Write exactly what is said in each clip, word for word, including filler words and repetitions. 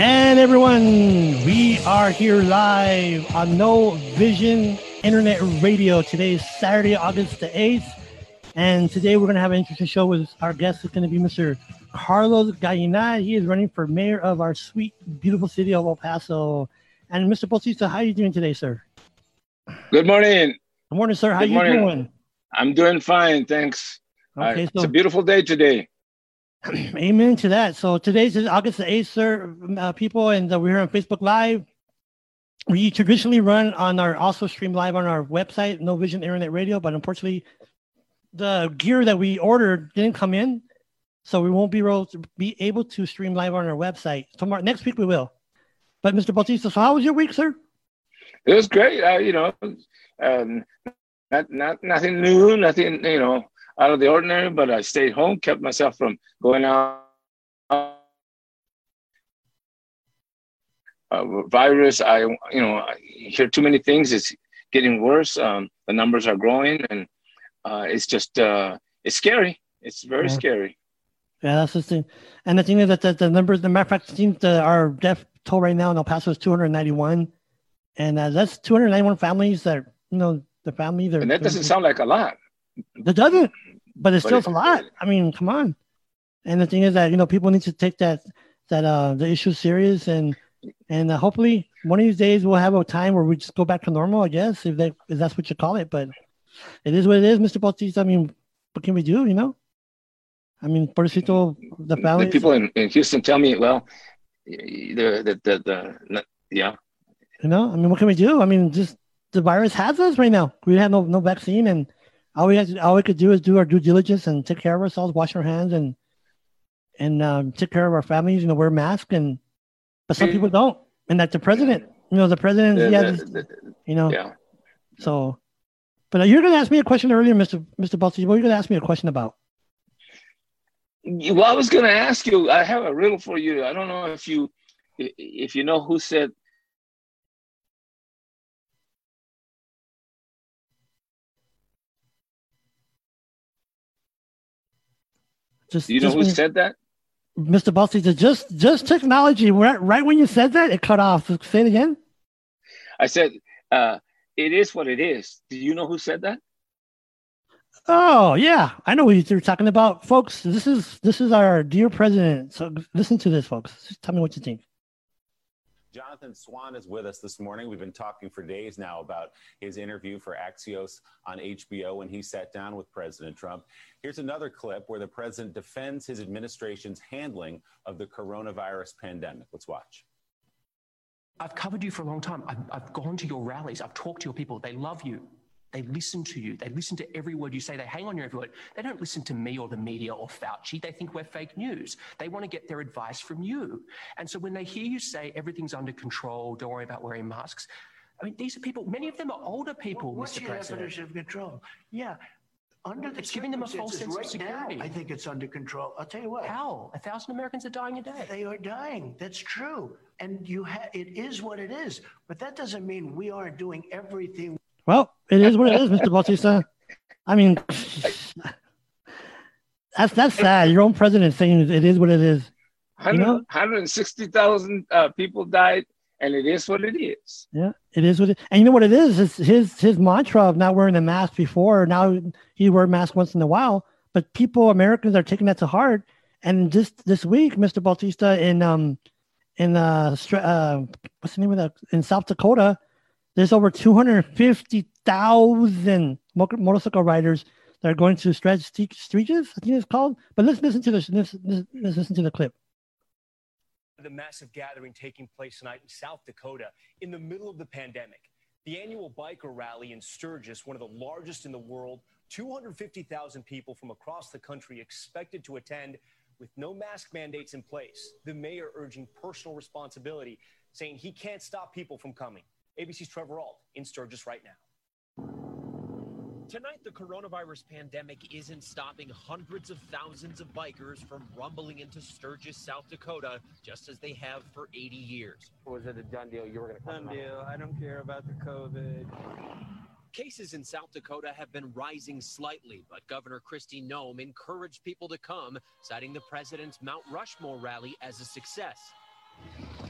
And everyone, we are here live on No Vision Internet Radio. Today is Saturday, August the eighth. And today we're going to have an interesting show with our guest. It's going to be Mister Carlos Gallina. He is running for mayor of our sweet, beautiful city of El Paso. And Mister Bautista, how are you doing today, sir? Good morning. Good morning, sir. How are you morning. doing? I'm doing fine, thanks. Okay, uh, so, it's a beautiful day today. Amen to that. So today's August the eighth, sir, uh, people, and uh, we're here on Facebook Live. We traditionally run on our, also stream live on our website, No Vision Internet Radio, but unfortunately, the gear that we ordered didn't come in, so we won't be able to, be able to stream live on our website. Tomorrow, next week we will. But Mister Bautista, so how was your week, sir? It was great. Uh, you know, um, not not nothing new, nothing you know out of the ordinary. But I stayed home, kept myself from going out. Uh, virus. I you know I hear too many things. It's getting worse. Um, the numbers are growing, and uh, it's just uh, it's scary. It's very yeah. scary. Yeah, that's the thing. And the thing is that the, the numbers, the matter of fact, seems that our death toll right now in El Paso is two hundred ninety-one. And uh, that's two hundred ninety-one families that, are, you know, the families are... And that doesn't sound like a lot. It doesn't, but it's but still it's, a lot. I mean, come on. And the thing is that, you know, people need to take that, that uh, the issue serious. And and uh, hopefully one of these days we'll have a time where we just go back to normal, I guess, if, they, if that's what you call it. But it is what it is, Mister Bautista. I mean, what can we do, you know? I mean, Pocito, the families... The people in, in Houston tell me, well, the the, the, the, yeah. You know, I mean, what can we do? I mean, just the virus has us right now. We have no, no vaccine, and all we had to, all we could do is do our due diligence and take care of ourselves, wash our hands, and and um, take care of our families. You know, wear masks, and but some people don't. And that's the president. You know, the president. Yeah. yeah the, the, you know. Yeah. So, but you're going to ask me a question earlier, Mister Mister Balti. What were you going to ask me a question about? Well, I was going to ask you. I have a riddle for you. I don't know if you if you know who said. Just, you know who said that? Mister Bautista, just just technology. Right, right when you said that, it cut off. Say it again. I said, uh, it is what it is. Do you know who said that? Oh, yeah. I know what you're talking about. Folks, this is this is our dear president. So listen to this, folks. Just tell me what you think. Jonathan Swan is with us this morning. We've been talking for days now about his interview for Axios on H B O when he sat down with President Trump. Here's another clip where the president defends his administration's handling of the coronavirus pandemic. Let's watch. I've covered you for a long time. I've, I've gone to your rallies. I've talked to your people. They love you. They listen to you. They listen to every word you say. They hang on your every word. They don't listen to me or the media or Fauci. They think we're fake news. They want to get their advice from you. And so when they hear you say everything's under control, don't worry about wearing masks. I mean, these are people, many of them are older people, what, Mister President. What's your definition of control? Yeah. Under the it's giving them a false sense right of security. Now, I think it's under control. I'll tell you what. How? A thousand Americans are dying a day. They are dying. That's true. And you ha- it is what it is. But that doesn't mean we are doing everything. Well, it is what it is, Mister Bautista. I mean, that's that's sad. Your own president saying it is what it is. You know? one hundred sixty thousand uh, people died, and it is what it is. Yeah, it is what it is. And you know what it is? It's his his mantra of not wearing a mask before. Now he wore a mask once in a while, but people, Americans, are taking that to heart. And just this week, Mister Bautista in um in uh, uh what's the name of that in South Dakota. There's over two hundred fifty thousand motorcycle riders that are going to Sturgis, I think it's called. But let's listen to this. Let's, let's listen to the clip. The massive gathering taking place tonight in South Dakota in the middle of the pandemic. The annual biker rally in Sturgis, one of the largest in the world, two hundred fifty thousand people from across the country expected to attend with no mask mandates in place. The mayor urging personal responsibility, saying he can't stop people from coming. A B C's Trevor Ault in Sturgis right now. Tonight, the coronavirus pandemic isn't stopping hundreds of thousands of bikers from rumbling into Sturgis, South Dakota, just as they have for eighty years. Or was it a done deal? You were going to come Done deal. I don't care about the COVID. Cases in South Dakota have been rising slightly, but Governor Kristi Noem encouraged people to come, citing the president's Mount Rushmore rally as a success.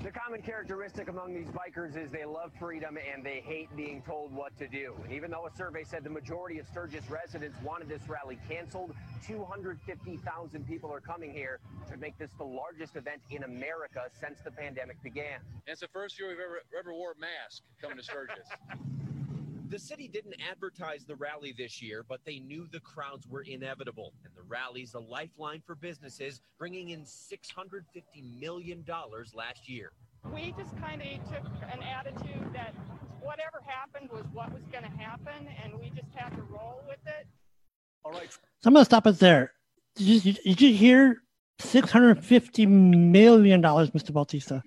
The common characteristic among these bikers is they love freedom and they hate being told what to do. And even though a survey said the majority of Sturgis residents wanted this rally canceled, two hundred fifty thousand people are coming here, to make this the largest event in America since the pandemic began. And it's the first year we've ever, ever wore a mask coming to Sturgis. The city didn't advertise the rally this year, but they knew the crowds were inevitable. And the rally's a lifeline for businesses, bringing in six hundred fifty million dollars last year. We just kind of took an attitude that whatever happened was what was going to happen, and we just had to roll with it. All right. So I'm going to stop us there. Did you, did you hear six hundred fifty million dollars, Mister Bautista?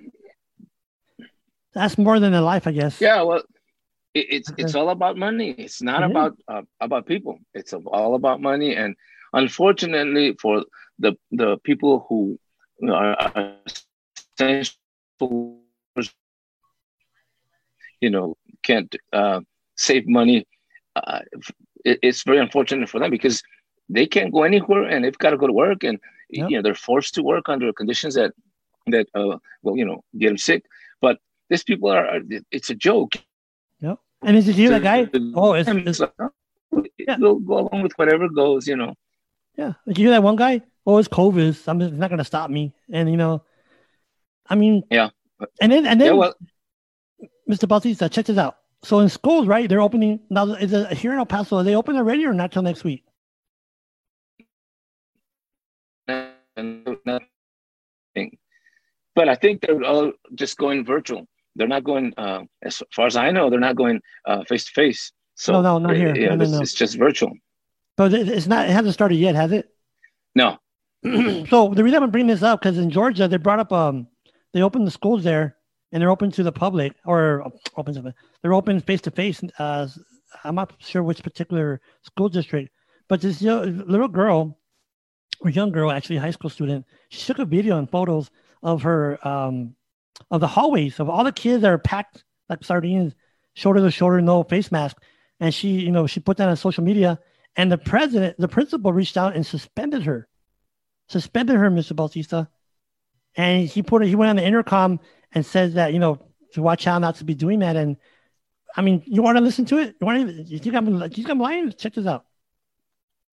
That's more than a life, I guess. Yeah, well. It's it's all about money. It's not mm-hmm. about uh, about people. It's all about money, and unfortunately for the the people who are essential, you know, can't uh, save money. Uh, it, it's very unfortunate for them because they can't go anywhere, and they've got to go to work, and yep. you know they're forced to work under conditions that that uh, well, you know, get them sick. But these people are. It's a joke. Yep. And is it you, that guy? Oh, it's, it's like, oh, yeah. We'll go along with whatever goes, you know. Yeah. Did you hear that one guy? Oh, it's COVID. I'm just, it's not going to stop me. And, you know, I mean. Yeah. And then, and then yeah, well, Mister Bautista, check this out. So in schools, right, they're opening. Now, is it here in El Paso, are they open already or not till next week? Nothing. But I think they're all just going virtual. They're not going, uh, as far as I know, they're not going uh, face-to-face. So, no, no, not here. Yeah, no, no, it's, no. It's just virtual. But it's not, it hasn't started yet, has it? No. So the reason I'm bringing this up, because in Georgia, they brought up, um, they opened the schools there, and they're open to the public, or open to, they're open face-to-face. Uh, I'm not sure which particular school district, but this little girl, or young girl, actually, high school student, she took a video and photos of her, um, of the hallways of all the kids that are packed like sardines, shoulder to shoulder, no face mask. And she, you know, she put that on social media, and the president, the principal reached out and suspended her, suspended her, Mister Bautista. And he put it, he went on the intercom and says that, you know, to watch out not to be doing that. And I mean, you want to listen to it? You want to, you think I'm, you think I'm lying? Check this out.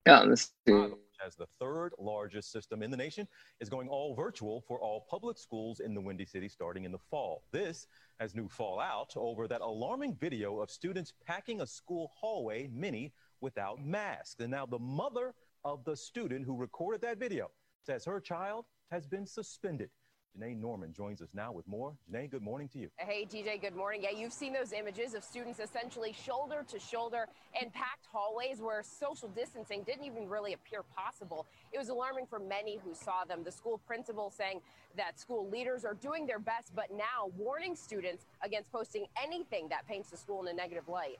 Yeah, let's see. As the third largest system in the nation, is going all virtual for all public schools in the Windy City starting in the fall. This has new fallout over that alarming video of students packing a school hallway, many without masks. And now the mother of the student who recorded that video says her child has been suspended. Janae Norman joins us now with more. Janae, good morning to you. Hey, T J, good morning. Yeah, you've seen those images of students essentially shoulder to shoulder in packed hallways where social distancing didn't even really appear possible. It was alarming for many who saw them. The school principal saying that school leaders are doing their best, but now warning students against posting anything that paints the school in a negative light.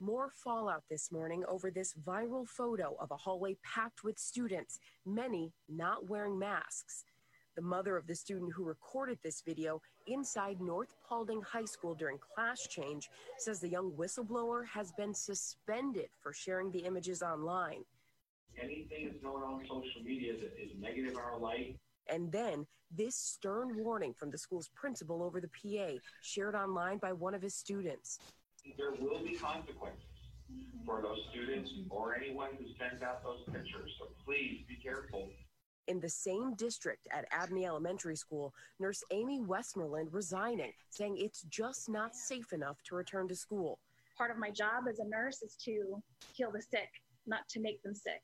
More fallout this morning over this viral photo of a hallway packed with students, many not wearing masks. The mother of the student who recorded this video inside North Paulding High School during class change says the young whistleblower has been suspended for sharing the images online. Anything that's going on social media that is negative our light. And then this stern warning from the school's principal over the P A shared online by one of his students. There will be consequences for those students or anyone who sends out those pictures, so please be careful. In the same district at Abney Elementary School, Nurse Amy Westmoreland resigning, saying it's just not safe enough to return to school. Part of my job as a nurse is to heal the sick, not to make them sick.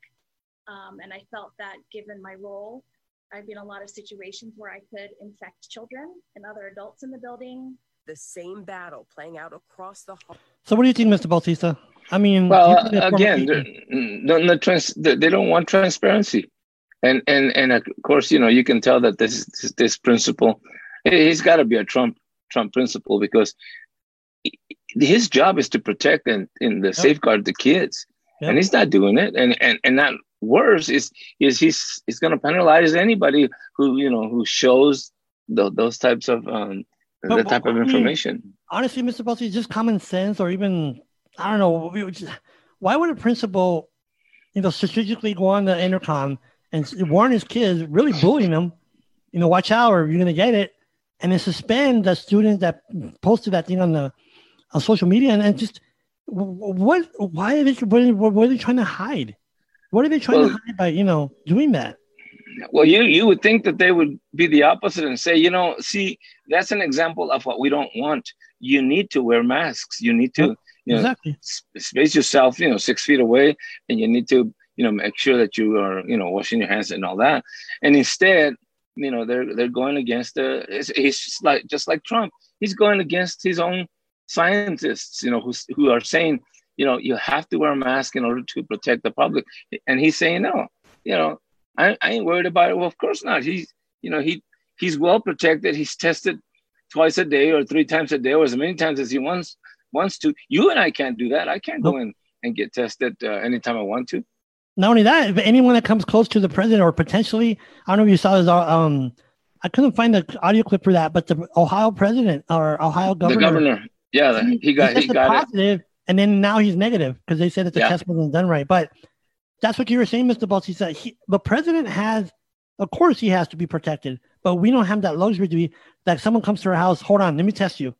Um, and I felt that given my role, I've been in a lot of situations where I could infect children and other adults in the building. The same battle playing out across the hall. So what do you think, Mister Bautista? I mean, well, again, the trans- they don't want transparency. And and and of course, you know, you can tell that this this principal, he's got to be a Trump Trump principal, because his job is to protect and, and the yep. safeguard the kids, yep. and he's not doing it. And and and not worse is is he's he's going to penalize anybody who you know who shows the, those types of um but, that type but, of information. I mean, honestly, Mister Balsi, just common sense, or even I don't know, just, why would a principal, you know, strategically go on the intercom and warn his kids, really bullying them, you know, watch out or you're going to get it. and then suspend the student that posted that thing on the on social media. And, and just what? Why are they? What are they trying to hide? What are they trying well, to hide by you know doing that? Well, you you would think that they would be the opposite and say, you know, see, that's an example of what we don't want. You need to wear masks. You need to, you know, exactly. space yourself, you know, six feet away, and you need to, you know, make sure that you are, you know, washing your hands and all that. And instead, you know, they're they're going against the. It's, it's just like just like Trump. He's going against his own scientists, you know, who who are saying, you know, you have to wear a mask in order to protect the public, and he's saying no, you know. I, I ain't worried about it. Well, of course not. He's, you know, he he's well protected. He's tested twice a day or three times a day or as many times as he wants wants to. You and I can't do that. I can't nope. go in and get tested uh, anytime I want to. Not only that, but anyone that comes close to the president or potentially, I don't know if you saw this. Um, I couldn't find the audio clip for that, but the Ohio president or Ohio governor. The governor. Yeah, he, he got he, he got positive, it. And then now he's negative because they said that the yeah. test wasn't done right. But that's what you were saying, Mister Bautista. He, the president has, of course, he has to be protected, but we don't have that luxury to be that someone comes to our house. Hold on, let me test you.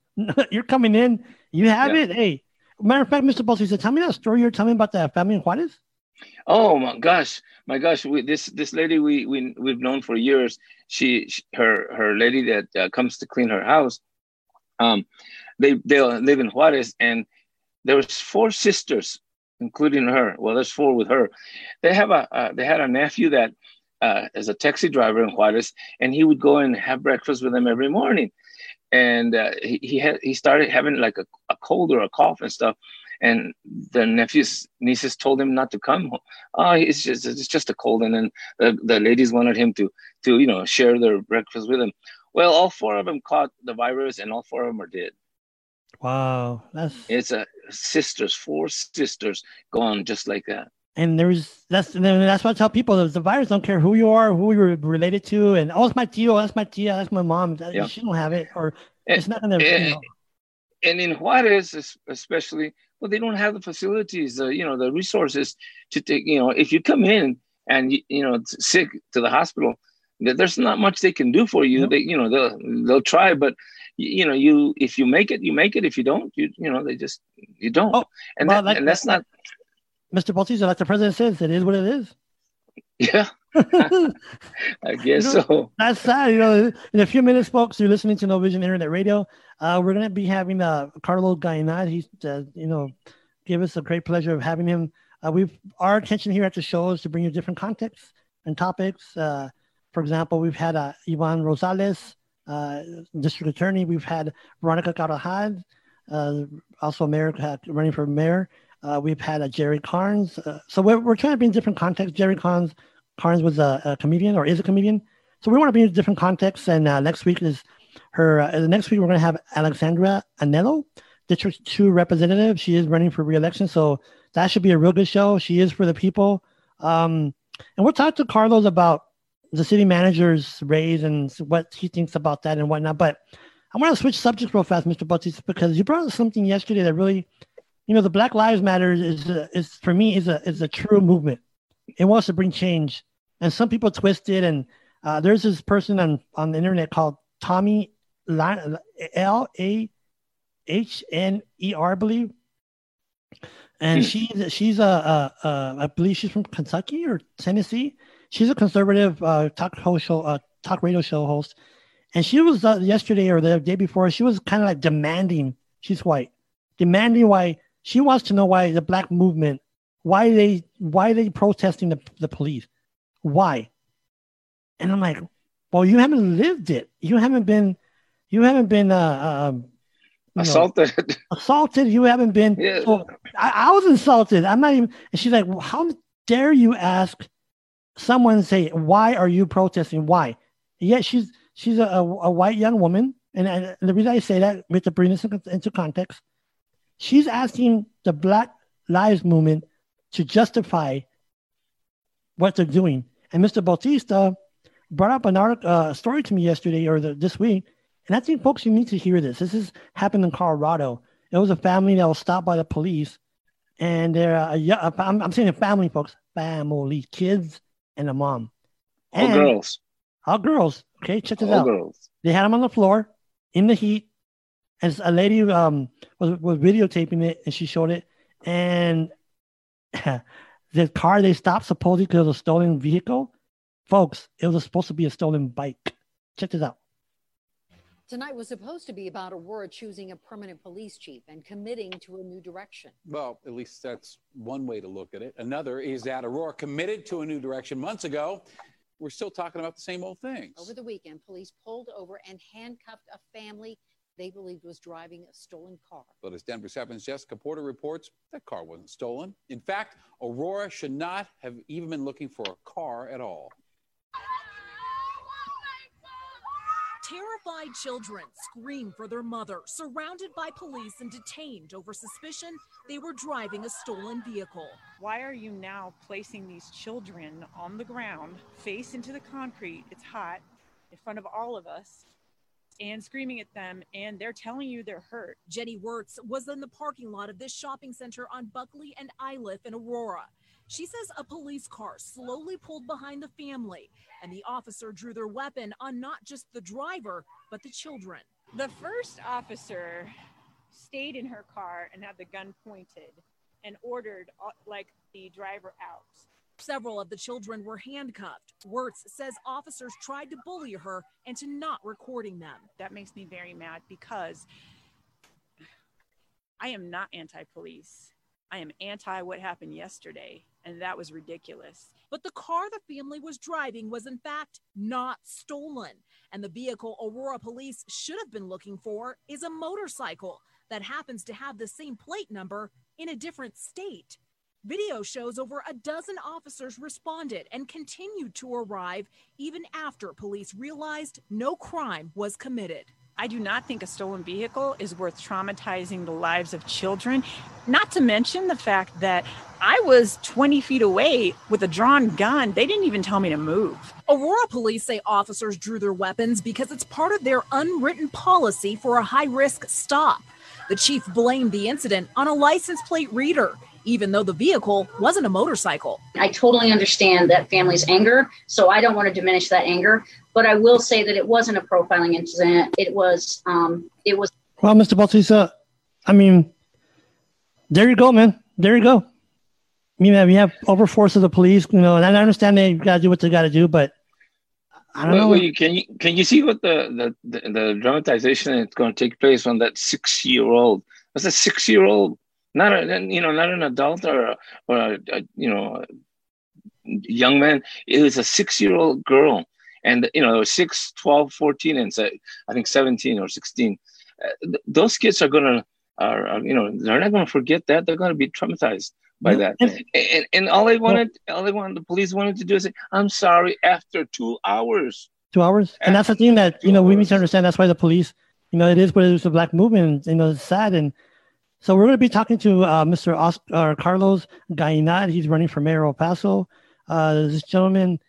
You're coming in. You have yeah. it. Hey, matter of fact, Mister Bautista, tell me that story you're telling me about that family in Juarez. Oh my gosh, my gosh! We, this this lady we we we've known for years. She, she her her lady that uh, comes to clean her house. Um, they they live in Juarez, and there's four sisters. Including her. Well, there's four with her. They have a uh, they had a nephew that uh, is a taxi driver in Juarez, and he would go and have breakfast with them every morning. And uh, he he, had, he started having like a, a cold or a cough and stuff. And the nephew's nieces told him not to come home. Oh, it's just it's just a cold. And then the, the ladies wanted him to to you know share their breakfast with them. Well, all four of them caught the virus, and all four of them are dead. Wow, that's it's a sisters, four sisters gone just like that. And there's that's that's what I tell people: the virus don't care who you are, who you're related to, and oh, it's my tio, that's my tia, that's my mom. Yeah. She don't have it, or and, it's not gonna. And, you know. And in Juarez, especially, well, they don't have the facilities, the you know, the resources to take. You know, if you come in and you know sick to the hospital, there's not much they can do for you. Nope. They you know they'll they'll try, but. You know, you if you make it, you make it. If you don't, you you know, they just you don't. Oh, and, well, that, like, and that's like, not, Mister Bautista, like the president says, it is what it is. Yeah, I guess you know, so. That's sad. You know, in a few minutes, folks, you're listening to No Vision Internet Radio. Uh, we're gonna be having uh, Carlos Gaiñad. He's uh, you know, give us a great pleasure of having him. Uh, we've our attention here at the show is to bring you different contexts and topics. Uh, for example, we've had uh, Ivan Rosales. Uh, district attorney. We've had Veronica Carajal, uh, also mayor, uh, running for mayor. Uh, we've had uh, Jerry Carnes. Uh, so we're, we're trying to be in different contexts. Jerry Carnes, Carnes was a, a comedian or is a comedian. So we want to be in different contexts. And uh, next week is her. Uh, next week we're going to have Alexsandra Annello, District Two representative. She is running for re-election. So that should be a real good show. She is for the people. Um, and we'll talk to Carlos about the city manager's raise and what he thinks about that and whatnot. But I want to switch subjects real fast, Mister Bautista, because you brought up something yesterday that really, you know, the Black Lives Matter is, a, is for me, is a is a true movement. It wants to bring change. And some people twist it. And uh, there's this person on, on the internet called Tommy L A H N E R, I believe. And she, she's, a, a, a, I believe she's from Kentucky or Tennessee. She's a conservative uh, talk host show, uh, talk radio show host, and she was uh, yesterday or the day before. She was kind of like demanding. She's white, demanding why she wants to know why the black movement, why they why they protesting the the police, why? And I'm like, well, you haven't lived it. You haven't been, you haven't been uh, uh, you assaulted. Know, assaulted. You haven't been. Yeah. So I, I was insulted. I'm not even. And she's like, well, how dare you ask? Someone say, why are you protesting? Why? Yet she's she's a, a, a white young woman. And, and the reason I say that, with the bring this into context, she's asking the Black Lives Movement to justify what they're doing. And Mister Bautista brought up an article, uh, story to me yesterday or the, this week. And I think, folks, you need to hear this. This is happened in Colorado. It was a family that was stopped by the police. And they're a, a, I'm, I'm saying a family, folks, family, kids. And a mom. And all girls. All girls. Okay, check this all out. Girls. They had him on the floor in the heat, and a lady um was, was videotaping it, and she showed it. And the car they stopped supposedly because it was a stolen vehicle. Folks, it was supposed to be a stolen bike. Check this out. Tonight was supposed to be about Aurora choosing a permanent police chief and committing to a new direction. Well, at least that's one way to look at it. Another is that Aurora committed to a new direction months ago. We're still talking about the same old things. Over the weekend, police pulled over and handcuffed a family they believed was driving a stolen car. But as Denver seven's Jessica Porter reports, that car wasn't stolen. In fact, Aurora should not have even been looking for a car at all. Terrified children scream for their mother, surrounded by police and detained over suspicion they were driving a stolen vehicle. Why are you now placing these children on the ground, face into the concrete, it's hot, in front of all of us, and screaming at them, and they're telling you they're hurt? Jenny Wirtz was in the parking lot of this shopping center on Buckley and Iliff in Aurora. She says a police car slowly pulled behind the family, and the officer drew their weapon on not just the driver, but the children. The first officer stayed in her car and had the gun pointed and ordered, like, the driver out. Several of the children were handcuffed. Wirtz says officers tried to bully her into not recording them. That makes me very mad because I am not anti-police. I am anti what happened yesterday, and that was ridiculous. But the car the family was driving was in fact not stolen. And the vehicle Aurora police should have been looking for is a motorcycle that happens to have the same plate number in a different state. Video shows over a dozen officers responded and continued to arrive even after police realized no crime was committed. I do not think a stolen vehicle is worth traumatizing the lives of children, not to mention the fact that I was twenty feet away with a drawn gun. They didn't even tell me to move. Aurora police say officers drew their weapons because it's part of their unwritten policy for a high-risk stop. The chief blamed the incident on a license plate reader, even though the vehicle wasn't a motorcycle. I totally understand that family's anger, so I don't want to diminish that anger. But I will say that it wasn't a profiling incident. It was, um, it was. Well, Mister Bautista, I mean, there you go, man. There you go. I mean, we have overforce of the police, you know, and I understand they got to do what they got to do, but I don't well, know. Well, you, can you can you see what the, the, the, the dramatization is going to take place on that six-year-old? That's a six-year-old, not a, you know, not an adult or or a, a, you know, young man. It was a six-year-old girl. And, you know, six, twelve, fourteen, and I think seventeen or sixteen. Uh, th- those kids are going to, are, are you know, they're not going to forget that. They're going to be traumatized by that. And, and, and all they wanted, all they wanted, the police wanted to do is say, I'm sorry, after two hours. Two hours? And that's the thing that, you know, we need to understand. That's why the police, you know, it is what it is, the black movement, you know, it's sad. And so we're going to be talking to uh, Mister Oscar, uh, Carlos Gaiñad. He's running for mayor of El Paso. Uh, this gentleman,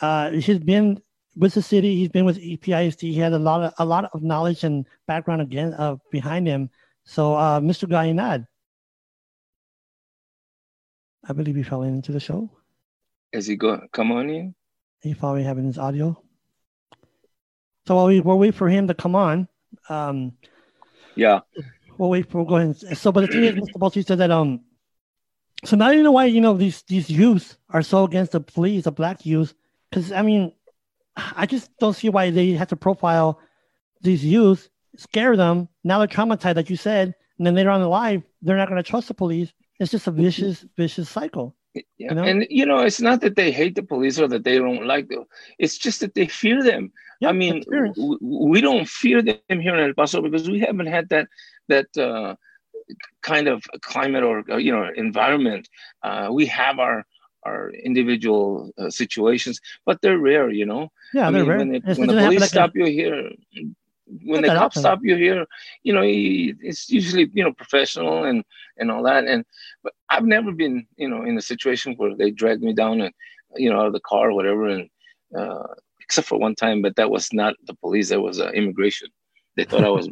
uh, he's been with the city, he's been with E P I S D. He had a lot of a lot of knowledge and background again uh, behind him. So, uh, Mister Gaiñad, I believe he fell into the show. Is he going? Come on in. He probably having his audio. So while we we'll wait for him to come on, um, yeah, we'll wait for we'll go ahead. And, so, but the thing is, Mister Bautista said that um, so now you know why you know these these youths are so against the police, the black youth, because I mean. I just don't see why they have to profile these youth, scare them. Now they're traumatized, like you said, and then later on in life, they're not going to trust the police. It's just a vicious, vicious cycle. Yeah. You know? And, you know, it's not that they hate the police or that they don't like them. It's just that they fear them. Yeah, I mean, w- we don't fear them here in El Paso because we haven't had that that uh, kind of climate or, you know, environment. Uh, we have our... our individual uh, situations, but they're rare, you know. Yeah, I they're mean, rare. When, they, when the police like stop a... you here, when the cops stop you here, you know, he, it's usually, you know, professional and, and all that. And but I've never been, you know, in a situation where they dragged me down and, you know, out of the car or whatever. And uh, except for one time, but that was not the police. That was uh, immigration. They thought I was,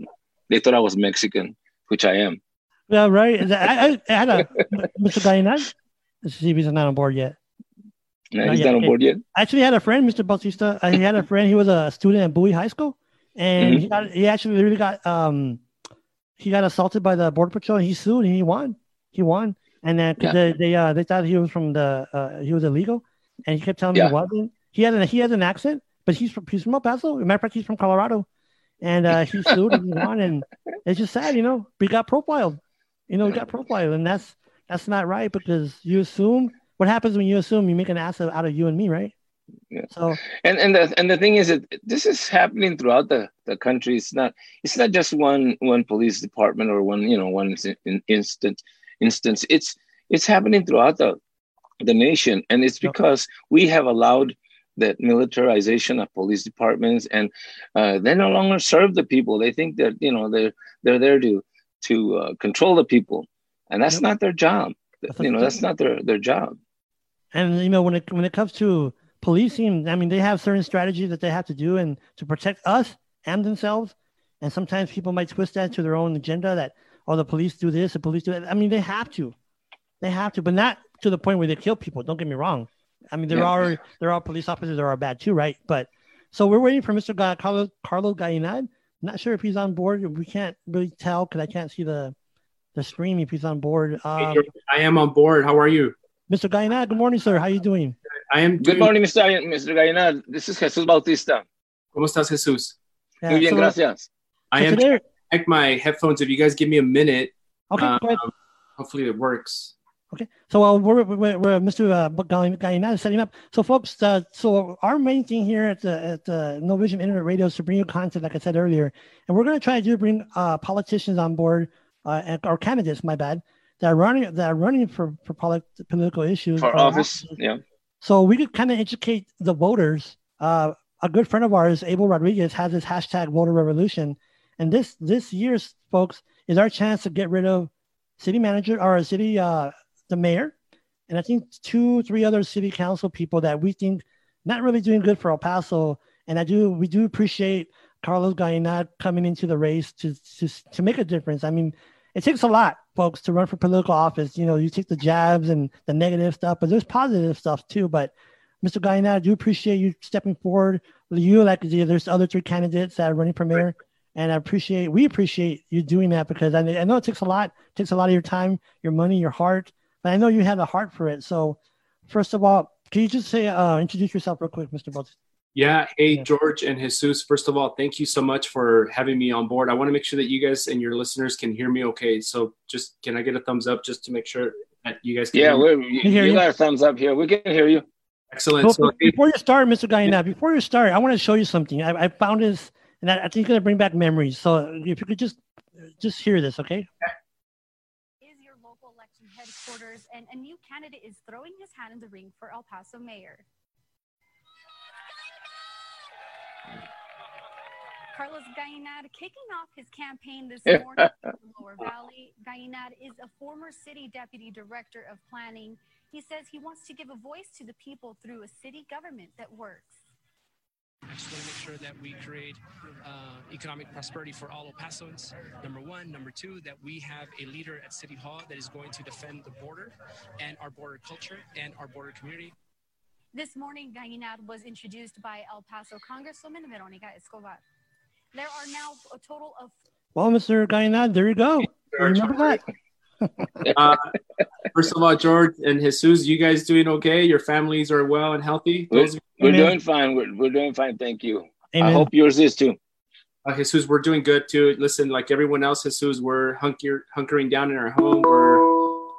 they thought I was Mexican, which I am. Yeah, right. I, I, I had a Mister Gaiñad. Let's see if he's not on board yet. No, he's not on board yet. I actually had a friend, Mister Bautista. He had a friend. He was a student at Bowie High School, and mm-hmm. he, got, he actually really got um, he got assaulted by the border patrol. And he sued, and he won. He won, and then yeah. they they, uh, they thought he was from the uh, he was illegal, and he kept telling me yeah. he wasn't. He had an he had an accent, but he's from he's from El Paso. As a matter of fact, he's from Colorado, and uh, he sued and he won, and it's just sad, you know. But he got profiled, you know. He got profiled, and that's that's not right because you assume. What happens when you assume you make an ass out of you and me, right? Yeah. So and and the and the thing is that this is happening throughout the, the country. It's not it's not just one one police department or one you know one in, instant instance. It's it's happening throughout the the nation, and it's because we have allowed that militarization of police departments, and uh, they no longer serve the people. They think that you know they're they're there to to uh, control the people, and that's not their job. That's you know that's not their their job. And, you know, when it when it comes to policing, I mean, they have certain strategies that they have to do and to protect us and themselves. And sometimes people might twist that to their own agenda that, oh, the police do this, the police do that. I mean, they have to. They have to, but not to the point where they kill people. Don't get me wrong. I mean, there yeah. are there are police officers that are bad too, right? But so we're waiting for Mister Ga- Carlos, Carlos Gaiñad. Not sure if he's on board. We can't really tell because I can't see the, the stream if he's on board. Um, hey, I am on board. How are you? Mister Gaiñad, good morning, sir. How are you doing? I am. Good doing... morning, Mister Mister Gaiñad. This is Jesús Bautista. ¿Cómo estás, Jesús? Yeah, Muy bien, so, gracias. I so am today... trying to connect my headphones. If you guys give me a minute, okay, um, go ahead. Hopefully it works. Okay. So uh, we're, we're, we're Mister Uh, Gaiñad is setting up. So, folks, uh, so our main thing here at the, at the No Vision Internet Radio is to bring you content, like I said earlier. And we're going to try to bring uh, politicians on board, uh, or candidates, my bad. That are running, that are running for, for political issues. For office, office, yeah. So we could kind of educate the voters. Uh, a good friend of ours, Abel Rodriguez, has this hashtag voter revolution. And this this year's, folks, is our chance to get rid of city manager or city, uh, the mayor. And I think two, three other city council people that we think not really doing good for El Paso. And I do, we do appreciate Carlos Gallina coming into the race to, to, to make a difference. I mean, it takes a lot, folks, to run for political office. You know, you take the jabs and the negative stuff, but there's positive stuff too. But Mister Gallina, I do appreciate you stepping forward. You, like there's other three candidates that are running for mayor, and I appreciate we appreciate you doing that because I, I know it takes a lot, it takes a lot of your time, your money, your heart. But I know you have a heart for it. So, first of all, can you just say uh, introduce yourself real quick, Mister Bautista? Yeah. Hey, George and Jesus, first of all, thank you so much for having me on board. I want to make sure that you guys and your listeners can hear me okay. So just, can I get a thumbs up just to make sure that you guys can yeah, hear me? Yeah, you, you got a thumbs up here. We can hear you. Excellent. So, so, before you start, Mister Gallina, before you start, I want to show you something. I, I found this, and I, I think it's going to bring back memories. So if you could just just hear this, okay? Is your local election headquarters, and a new candidate is throwing his hat in the ring for El Paso mayor. Carlos Gaiñad kicking off his campaign this morning in the Lower Valley. Gaiñad is a former city deputy director of planning. He says he wants to give a voice to the people through a city government that works. I just want to make sure that we create uh, economic prosperity for all El Pasoans, number one. Number two, that we have a leader at City Hall that is going to defend the border and our border culture and our border community. This morning, Gaiñad was introduced by El Paso Congresswoman Veronica Escobar. There are now a total of... Well, Mister Gaiñad, there you go. George, remember that? uh, first of all, George and Jesus, you guys doing okay? Your families are well and healthy? We're, we're doing fine. We're, we're doing fine. Thank you. Amen. I hope yours is too. Uh, Jesus, we're doing good too. Listen, like everyone else, Jesus, we're hunker, hunkering down in our home. We're...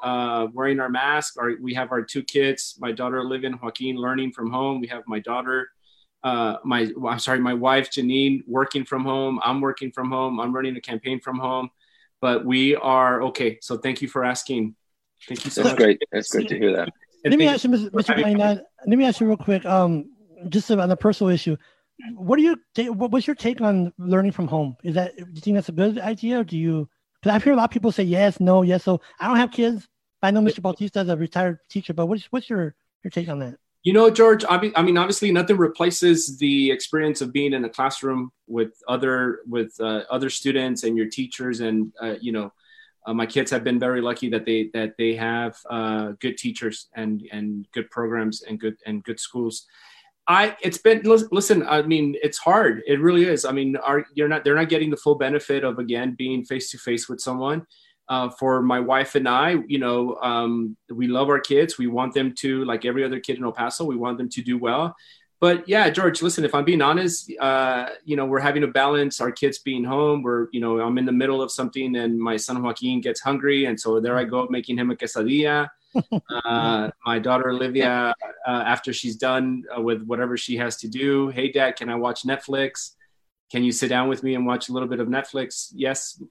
Uh, wearing our mask. Our, we have our two kids, my daughter Olivia and Joaquin, learning from home. We have my daughter, uh, my I'm sorry, my wife Janine working from home. I'm working from home. I'm running a campaign from home, but we are okay. So thank you for asking. Thank you so That's much. Great. That's great to hear that. And let me ask you, Mister Gaiñad, let me ask you real quick, um, just on a personal issue. What do you th- What's your take on learning from home? Is that do you think that's a good idea, or do you? Because I've heard a lot of people say yes, no, yes. So I don't have kids. I know Mister Bautista is a retired teacher, but what's what's your, your take on that? You know, George, I mean, obviously nothing replaces the experience of being in a classroom with other with uh, other students and your teachers and, uh, you know, Uh, my kids have been very lucky that they that they have uh, good teachers and and good programs and good and good schools. I it's been listen. I mean, it's hard. It really is. I mean, are you're not they're not getting the full benefit of again being face to face with someone. Uh, for my wife and I, you know, um, we love our kids. We want them to, like every other kid in El Paso, we want them to do well. But yeah, George, listen, if I'm being honest, uh, you know, we're having to balance our kids being home. We're, you know, I'm in the middle of something and my son Joaquin gets hungry. And so there I go making him a quesadilla. Uh, my daughter, Olivia, uh, after she's done uh, with whatever she has to do. Hey, Dad, can I watch Netflix? Can you sit down with me and watch a little bit of Netflix? Yes,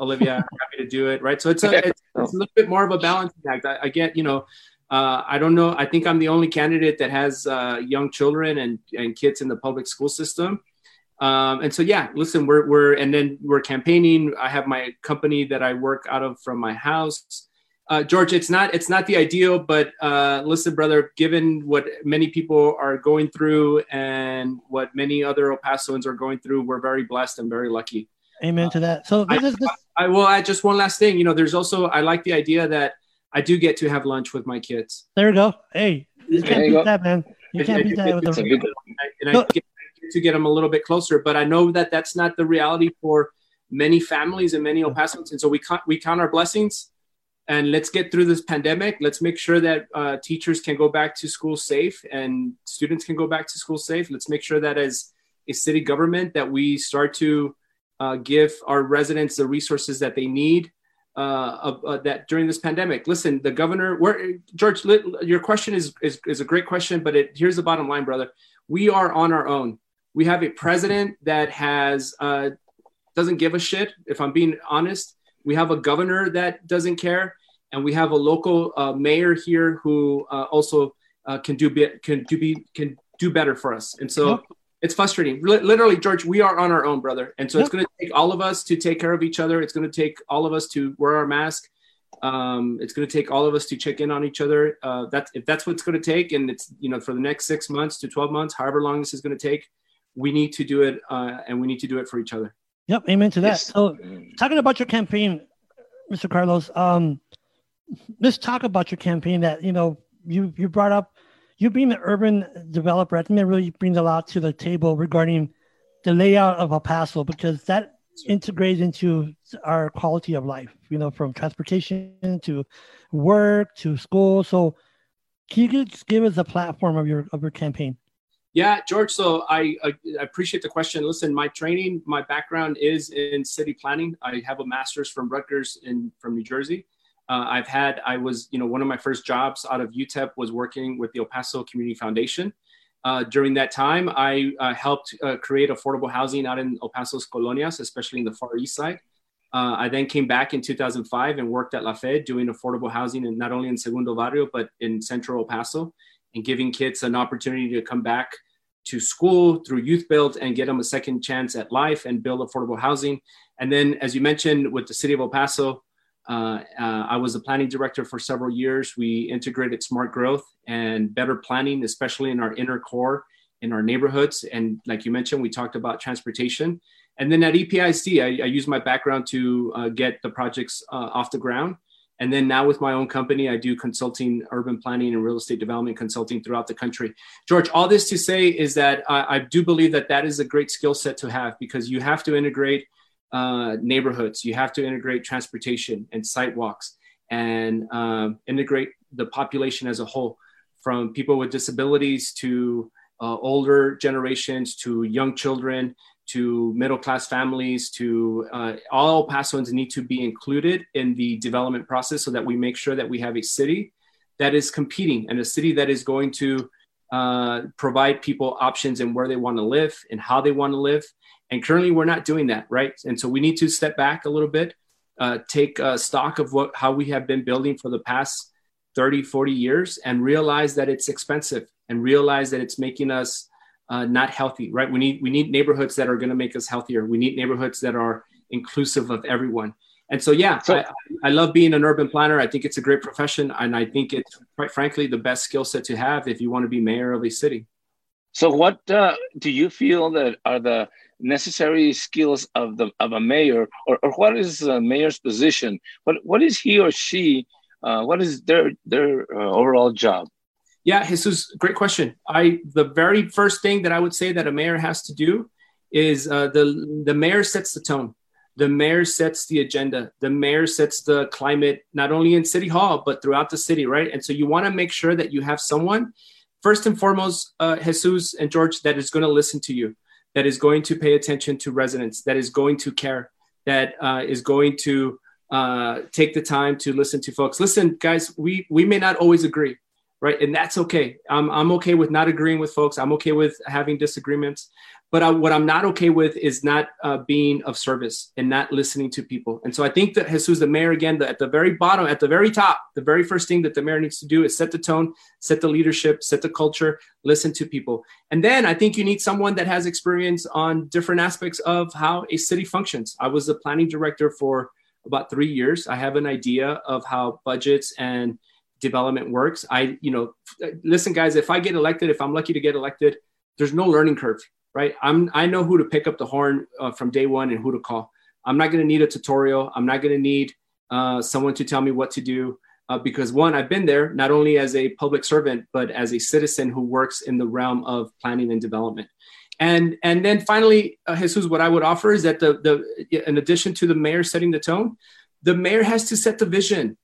Olivia, happy to do it. Right. So it's a, it's, it's a little bit more of a balancing act. I, I get, you know, Uh, I don't know. I think I'm the only candidate that has uh, young children and, and kids in the public school system. Um, and so, yeah, listen, we're we're and then we're campaigning. I have my company that I work out of from my house. Uh, George, it's not it's not the ideal. But uh, listen, brother, given what many people are going through and what many other El Pasoans are going through, we're very blessed and very lucky. Amen uh, to that. So this I, is this- I, I will add just one last thing. You know, there's also I like the idea that I do get to have lunch with my kids. There you go. Hey, you can't beat that, man. You can't beat that. With the... And I get to get them a little bit closer, but I know that that's not the reality for many families and many El Pasoans. And so we count, we count our blessings, and let's get through this pandemic. Let's make sure that uh, teachers can go back to school safe and students can go back to school safe. Let's make sure that as a city government that we start to uh, give our residents the resources that they need. Uh, uh, that during this pandemic, listen, the governor, where, George, your question is, is, is a great question, but it, here's the bottom line, brother. We are on our own. We have a president that has, uh, doesn't give a shit. If I'm being honest, we have a governor that doesn't care. And we have a local uh, mayor here who uh, also uh, can do, be, can do be, can do better for us. And so yep. It's frustrating. L- literally, George, we are on our own, brother. And so yep. It's going to take all of us to take care of each other. It's going to take all of us to wear our mask. Um, it's going to take all of us to check in on each other. Uh, that's, if that's what it's going to take. And it's, you know, for the next six months to twelve months, however long this is going to take, we need to do it. Uh, and we need to do it for each other. Yep. Amen to that. Yes. So talking about your campaign, Mister Carlos, um, let's talk about your campaign that, you know, you, you brought up. You being an urban developer, I think that really brings a lot to the table regarding the layout of El Paso, because that integrates into our quality of life, you know, from transportation to work to school. So can you just give us a platform of your of your campaign? Yeah, George. So I, I appreciate the question. Listen, my training, my background is in city planning. I have a master's from Rutgers in from New Jersey. Uh, I've had, I was, you know, one of my first jobs out of U T E P was working with the El Paso Community Foundation. Uh, during that time, I uh, helped uh, create affordable housing out in El Paso's colonias, especially in the Far East Side. Uh, I then came back in two thousand five and worked at La Fed doing affordable housing, and not only in Segundo Barrio, but in Central El Paso, and giving kids an opportunity to come back to school through Youth Build and get them a second chance at life and build affordable housing. And then, as you mentioned, with the city of El Paso, Uh, uh, I was the planning director for several years. We integrated smart growth and better planning, especially in our inner core, in our neighborhoods. And like you mentioned, we talked about transportation. And then at E P I C, I, I used my background to uh, get the projects uh, off the ground. And then now with my own company, I do consulting, urban planning and real estate development consulting throughout the country. George, all this to say is that I, I do believe that that is a great skill set to have, because you have to integrate Uh, neighborhoods. You have to integrate transportation and sidewalks, and uh, integrate the population as a whole, from people with disabilities to uh, older generations, to young children, to middle-class families, to uh, all El Pasoans need to be included in the development process, so that we make sure that we have a city that is competing, and a city that is going to uh, provide people options in where they want to live and how they want to live. And currently, we're not doing that, right? And so we need to step back a little bit, uh, take uh, stock of what how we have been building for the past thirty, forty years, and realize that it's expensive, and realize that it's making us uh, not healthy, right? We need we need neighborhoods that are going to make us healthier. We need neighborhoods that are inclusive of everyone. And so, yeah, so, I, I love being an urban planner. I think it's a great profession, and I think it's, quite frankly, the best skill set to have if you want to be mayor of a city. So what uh, do you feel that are the necessary skills of the of a mayor, or, or what is a mayor's position? What what is he or she? Uh, what is their their uh, overall job? Yeah, Jesus, great question. I the very first thing that I would say that a mayor has to do is uh, the the mayor sets the tone. The mayor sets the agenda. The mayor sets the climate, not only in City Hall, but throughout the city, right? And so you want to make sure that you have someone, first and foremost, uh, Jesus and George, that is going to listen to you, that is going to pay attention to residents, that is going to care, that uh, is going to uh, take the time to listen to folks. Listen, guys, we we may not always agree, right? And that's okay. I'm, I'm okay with not agreeing with folks. I'm okay with having disagreements. But I, what I'm not okay with is not uh, being of service and not listening to people. And so I think that Jesus, the mayor, again, the, at the very bottom, at the very top, the very first thing that the mayor needs to do is set the tone, set the leadership, set the culture, listen to people. And then I think you need someone that has experience on different aspects of how a city functions. I was the planning director for about three years. I have an idea of how budgets and development works. I, you know, listen, guys, if I get elected, if I'm lucky to get elected, there's no learning curve. Right. I'm I know who to pick up the horn uh, from day one and who to call. I'm not going to need a tutorial. I'm not going to need uh, someone to tell me what to do, uh, because, one, I've been there not only as a public servant, but as a citizen who works in the realm of planning and development. And and then finally, uh, Jesus, what I would offer is that the the in addition to the mayor setting the tone, the mayor has to set the vision.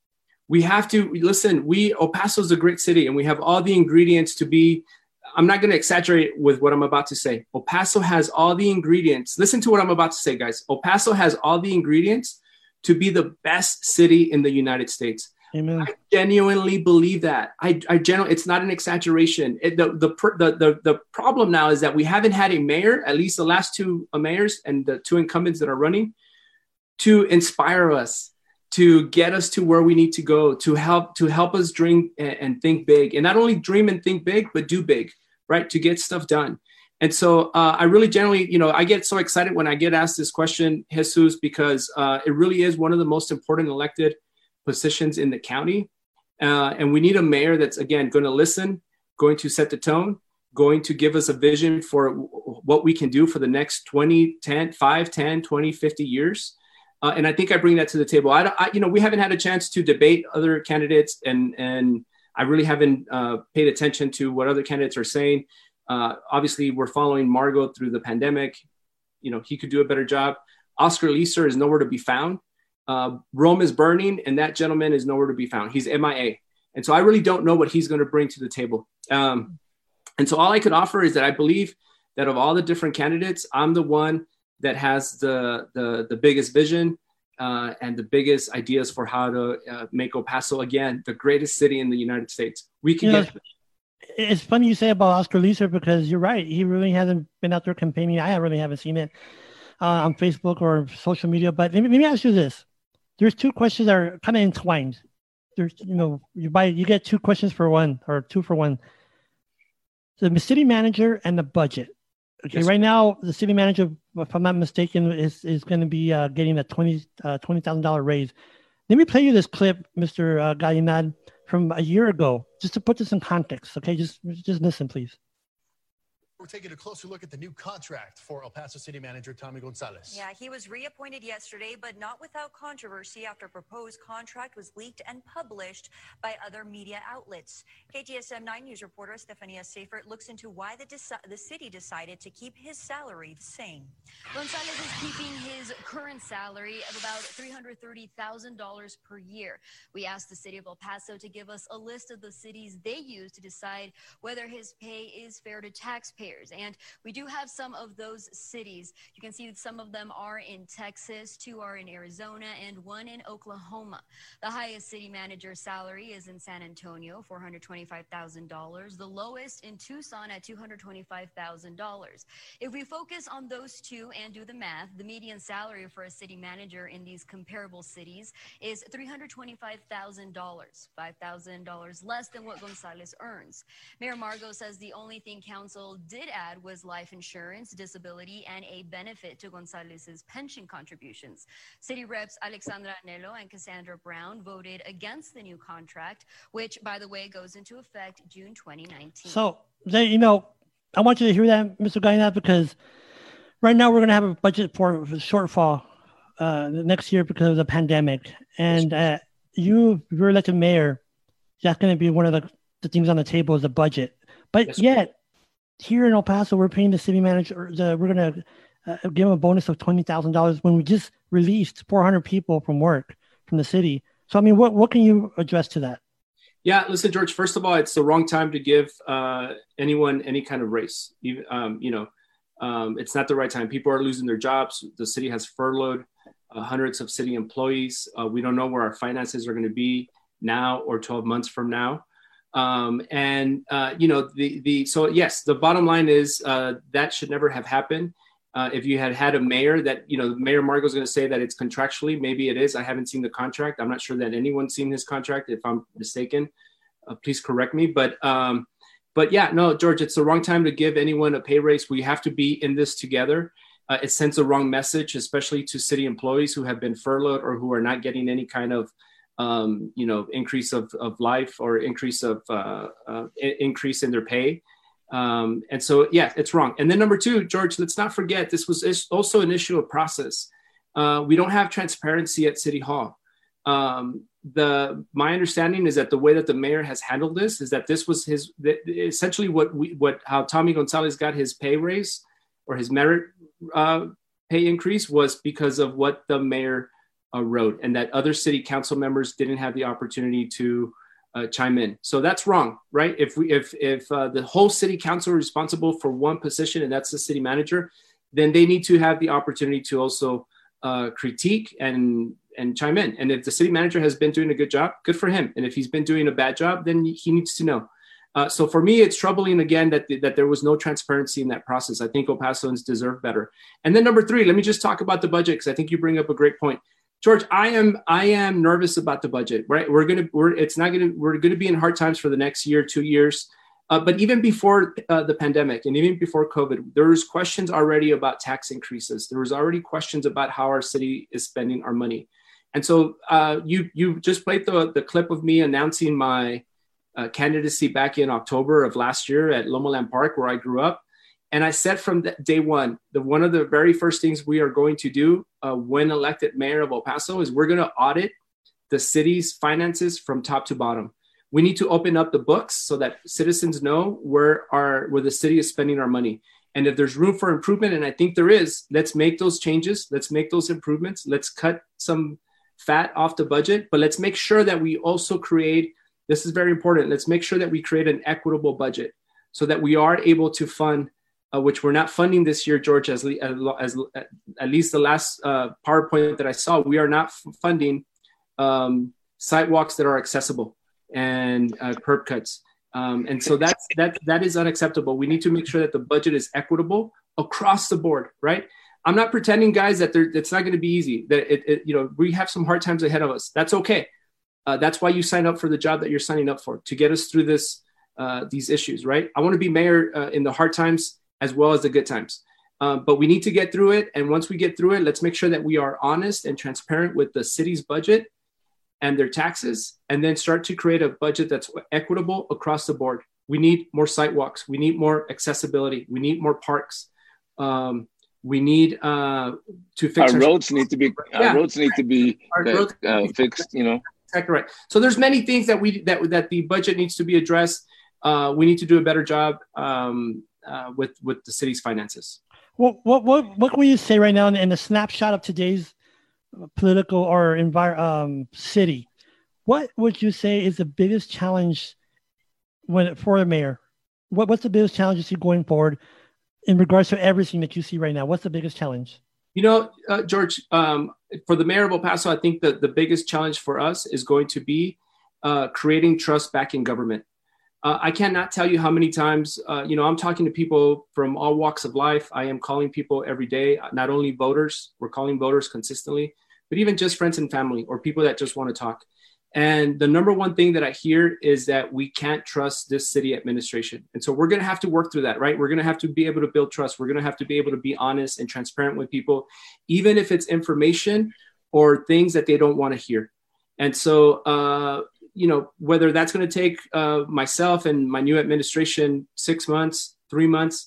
We have to listen. We El Paso is a great city, and we have all the ingredients to be. I'm not going to exaggerate with what I'm about to say. El Paso has all the ingredients. Listen to what I'm about to say, guys. El Paso has all the ingredients to be the best city in the United States. Amen. I genuinely believe that. I, I genuinely, it's not an exaggeration. It, the, the, the, the, the problem now is that we haven't had a mayor, at least the last two mayors and the two incumbents that are running, to inspire us, to get us to where we need to go, to help to help us dream and, and think big. And not only dream and think big, but do big, right, to get stuff done. And so uh, I really generally, you know, I get so excited when I get asked this question, Jesus, because uh, it really is one of the most important elected positions in the county. Uh, and we need a mayor that's, again, going to listen, going to set the tone, going to give us a vision for what we can do for the next twenty, ten, five, ten, twenty, fifty years. Uh, and I think I bring that to the table. I, I, you know, we haven't had a chance to debate other candidates, and and I really haven't uh, paid attention to what other candidates are saying. Uh, obviously, we're following Margo through the pandemic. You know, he could do a better job. Oscar Leeser is nowhere to be found. Uh, Rome is burning, and that gentleman is nowhere to be found. He's M I A, and so I really don't know what he's going to bring to the table. Um, and so all I could offer is that I believe that of all the different candidates, I'm the one that has the the, the biggest vision uh, and the biggest ideas for how to uh, make El Paso, again, the greatest city in the United States. We can you get. Know, it's funny you say about Oscar Leeser, because you're right. He really hasn't been out there campaigning. I really haven't seen it uh, on Facebook or social media. But let me, let me ask you this: there's two questions that are kind of entwined. There's, you know, you buy you get two questions for one or two for one. The city manager and the budget. Okay, yes. Right now, the city manager, if I'm not mistaken, is, is going to be uh, getting a twenty thousand dollars raise. Let me play you this clip, Mister Uh, Gaiñad, from a year ago, just to put this in context. Okay, just just listen, please. We're taking a closer look at the new contract for El Paso City Manager Tommy Gonzalez. Yeah, he was reappointed yesterday, but not without controversy after a proposed contract was leaked and published by other media outlets. K T S M nine News reporter Stefania Seifert looks into why the, deci- the city decided to keep his salary the same. Gonzalez is keeping his current salary of about three hundred thirty thousand dollars per year. We asked the city of El Paso to give us a list of the cities they use to decide whether his pay is fair to taxpayers. And we do have some of those cities. You can see that some of them are in Texas, two are in Arizona, and one in Oklahoma. The highest city manager salary is in San Antonio, four hundred twenty-five thousand dollars. The lowest in Tucson at two hundred twenty-five thousand dollars. If we focus on those two and do the math, the median salary for a city manager in these comparable cities is three hundred twenty-five thousand dollars, five thousand dollars less than what Gonzalez earns. Mayor Margo says the only thing council did did add was life insurance, disability, and a benefit to Gonzalez's pension contributions. City Reps Alexsandra Annello and Cassandra Brown voted against the new contract, which, by the way, goes into effect June twenty nineteen. So, they, you know, I want you to hear that, Mister Gaiñad, because right now we're going to have a budget for, for shortfall uh, next year because of the pandemic. And uh, you, if you're elected mayor, that's going to be one of the, the things on the table is the budget. But yes, yet, here in El Paso, we're paying the city manager, the, we're going to uh, give them a bonus of twenty thousand dollars when we just released four hundred people from work from the city. So, I mean, what, what can you address to that? Yeah, listen, George, first of all, it's the wrong time to give uh, anyone any kind of raise. Even, um, you know, um, it's not the right time. People are losing their jobs. The city has furloughed uh, hundreds of city employees. Uh, we don't know where our finances are going to be now or twelve months from now. Um, and, uh, you know, the, the, so yes, the bottom line is, uh, that should never have happened. Uh, if you had had a mayor that, you know, Mayor Margo's going to say that it's contractually, maybe it is. I haven't seen the contract. I'm not sure that anyone's seen his contract. If I'm mistaken, uh, please correct me. But, um, but yeah, no, George, it's the wrong time to give anyone a pay raise. We have to be in this together. Uh, it sends a wrong message, especially to city employees who have been furloughed or who are not getting any kind of Um, you know, increase of, of life or increase of uh, uh, increase in their pay. Um, and so, yeah, it's wrong. And then number two, George, let's not forget, this was also an issue of process. Uh, we don't have transparency at City Hall. Um, the my understanding is that the way that the mayor has handled this is that this was his, essentially what we, what how Tommy Gonzalez got his pay raise or his merit uh, pay increase was because of what the mayor Uh, road and that other city council members didn't have the opportunity to uh, chime in. So that's wrong, right? If we, if if uh, the whole city council is responsible for one position and that's the city manager, then they need to have the opportunity to also uh, critique and and chime in. And if the city manager has been doing a good job, good for him. And if he's been doing a bad job, then he needs to know. Uh, so for me, it's troubling again that th- that there was no transparency in that process. I think El Pasoans deserve better. And then number three, let me just talk about the budget because I think you bring up a great point. George, I am I am nervous about the budget, right? We're gonna we're it's not gonna we're gonna be in hard times for the next year, two years, uh, but even before uh, the pandemic and even before COVID, there was questions already about tax increases. There was already questions about how our city is spending our money, and so uh, you you just played the the clip of me announcing my uh, candidacy back in October of last year at Lomoland Park, where I grew up. And I said from day one, the one of the very first things we are going to do uh, when elected mayor of El Paso is we're going to audit the city's finances from top to bottom. We need to open up the books so that citizens know where our where the city is spending our money. And if there's room for improvement, and I think there is, let's make those changes. Let's make those improvements. Let's cut some fat off the budget, but let's make sure that we also create, this is very important, let's make sure that we create an equitable budget so that we are able to fund Uh, which we're not funding this year, George, as, le- as, as at least the last uh, PowerPoint that I saw, we are not f- funding um, sidewalks that are accessible and uh, curb cuts. Um, and so that's, that, that is unacceptable. We need to make sure that the budget is equitable across the board, right? I'm not pretending, guys, that it's not going to be easy, that it, it, you know, we have some hard times ahead of us. That's okay. Uh, that's why you sign up for the job that you're signing up for, to get us through this uh, these issues, right? I want to be mayor uh, in the hard times as well as the good times. Uh, but we need to get through it. And once we get through it, let's make sure that we are honest and transparent with the city's budget and their taxes, and then start to create a budget that's equitable across the board. We need more sidewalks. We need more accessibility. We need more parks. Um, we need uh, to fix- Our, our roads need to be, yeah. our roads need to be uh, uh, fixed, you know? Exactly right. So there's many things that we that that the budget needs to be addressed. Uh, we need to do a better job. Um, Uh, with with the city's finances. Well, what what what can you say right now in, in the snapshot of today's political or envir- um, city? What would you say is the biggest challenge when for the mayor? What what's the biggest challenge you see going forward in regards to everything that you see right now? What's the biggest challenge? You know, uh, George, um, for the mayor of El Paso, I think that the biggest challenge for us is going to be uh, creating trust back in government. Uh, I cannot tell you how many times, uh, you know, I'm talking to people from all walks of life. I am calling people every day, not only voters, we're calling voters consistently, but even just friends and family or people that just want to talk. And the number one thing that I hear is that we can't trust this city administration. And so we're going to have to work through that, right? We're going to have to be able to build trust. We're going to have to be able to be honest and transparent with people, even if it's information or things that they don't want to hear. And so, uh, you know, whether that's going to take uh, myself and my new administration six months, three months,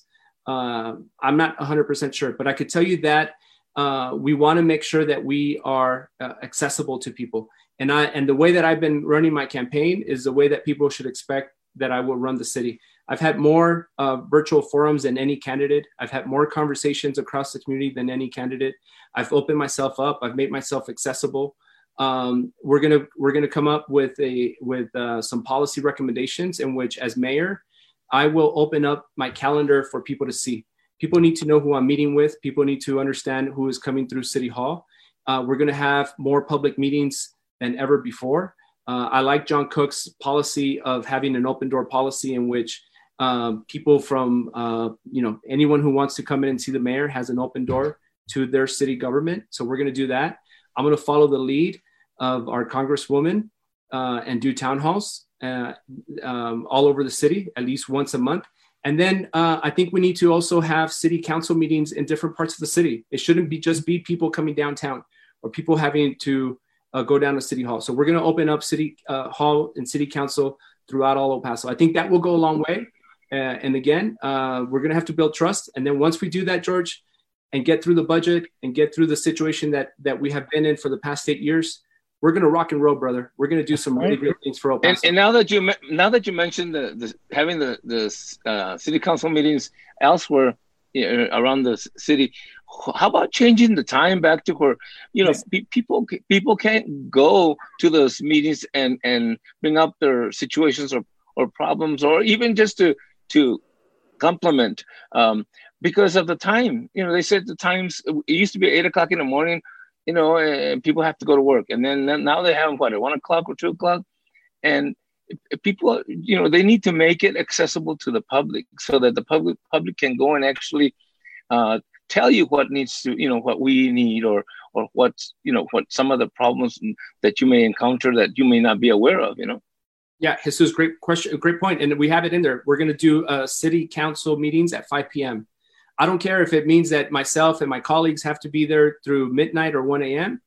Uh, I'm not one hundred percent sure, but I could tell you that uh, we want to make sure that we are uh, accessible to people. And I and the way that I've been running my campaign is the way that people should expect that I will run the city. I've had more uh, virtual forums than any candidate. I've had more conversations across the community than any candidate. I've opened myself up. I've made myself accessible. Um, we're gonna we're gonna come up with a with uh, some policy recommendations in which, as mayor, I will open up my calendar for people to see. People need to know who I'm meeting with. People need to understand who is coming through City Hall. Uh, we're gonna have more public meetings than ever before. Uh, I like John Cook's policy of having an open door policy in which um, people from uh, you know anyone who wants to come in and see the mayor has an open door to their city government. So we're gonna do that. I'm gonna follow the lead of our Congresswoman uh, and do town halls uh, um, all over the city, at least once a month. And then uh, I think we need to also have city council meetings in different parts of the city. It shouldn't be just be people coming downtown or people having to uh, go down to City Hall. So we're gonna open up City uh, Hall and City Council throughout all El Paso. I think that will go a long way. Uh, and again, uh, we're gonna have to build trust. And then once we do that, George, and get through the budget and get through the situation that, that we have been in for the past eight years, we're going to rock and roll, brother. We're going to do some really great things for El Paso. And, and now that you now that you mentioned the, the, having the the uh, city council meetings elsewhere you know, around the city, how about changing the time back to where you know yes. pe- people people can't go to those meetings and, and bring up their situations or, or problems or even just to to compliment um, because of the time. You know, they said the times it used to be eight o'clock in the morning. You know, and people have to go to work, and then now they have what at one o'clock or two o'clock, and people, you know, they need to make it accessible to the public so that the public public can go and actually uh, tell you what needs to, you know, what we need or or what you know what some of the problems that you may encounter that you may not be aware of, you know. Yeah, Jesus, great question, great point, and we have it in there. We're going to do uh, city council meetings at five p.m. I don't care if it means that myself and my colleagues have to be there through midnight or one a.m.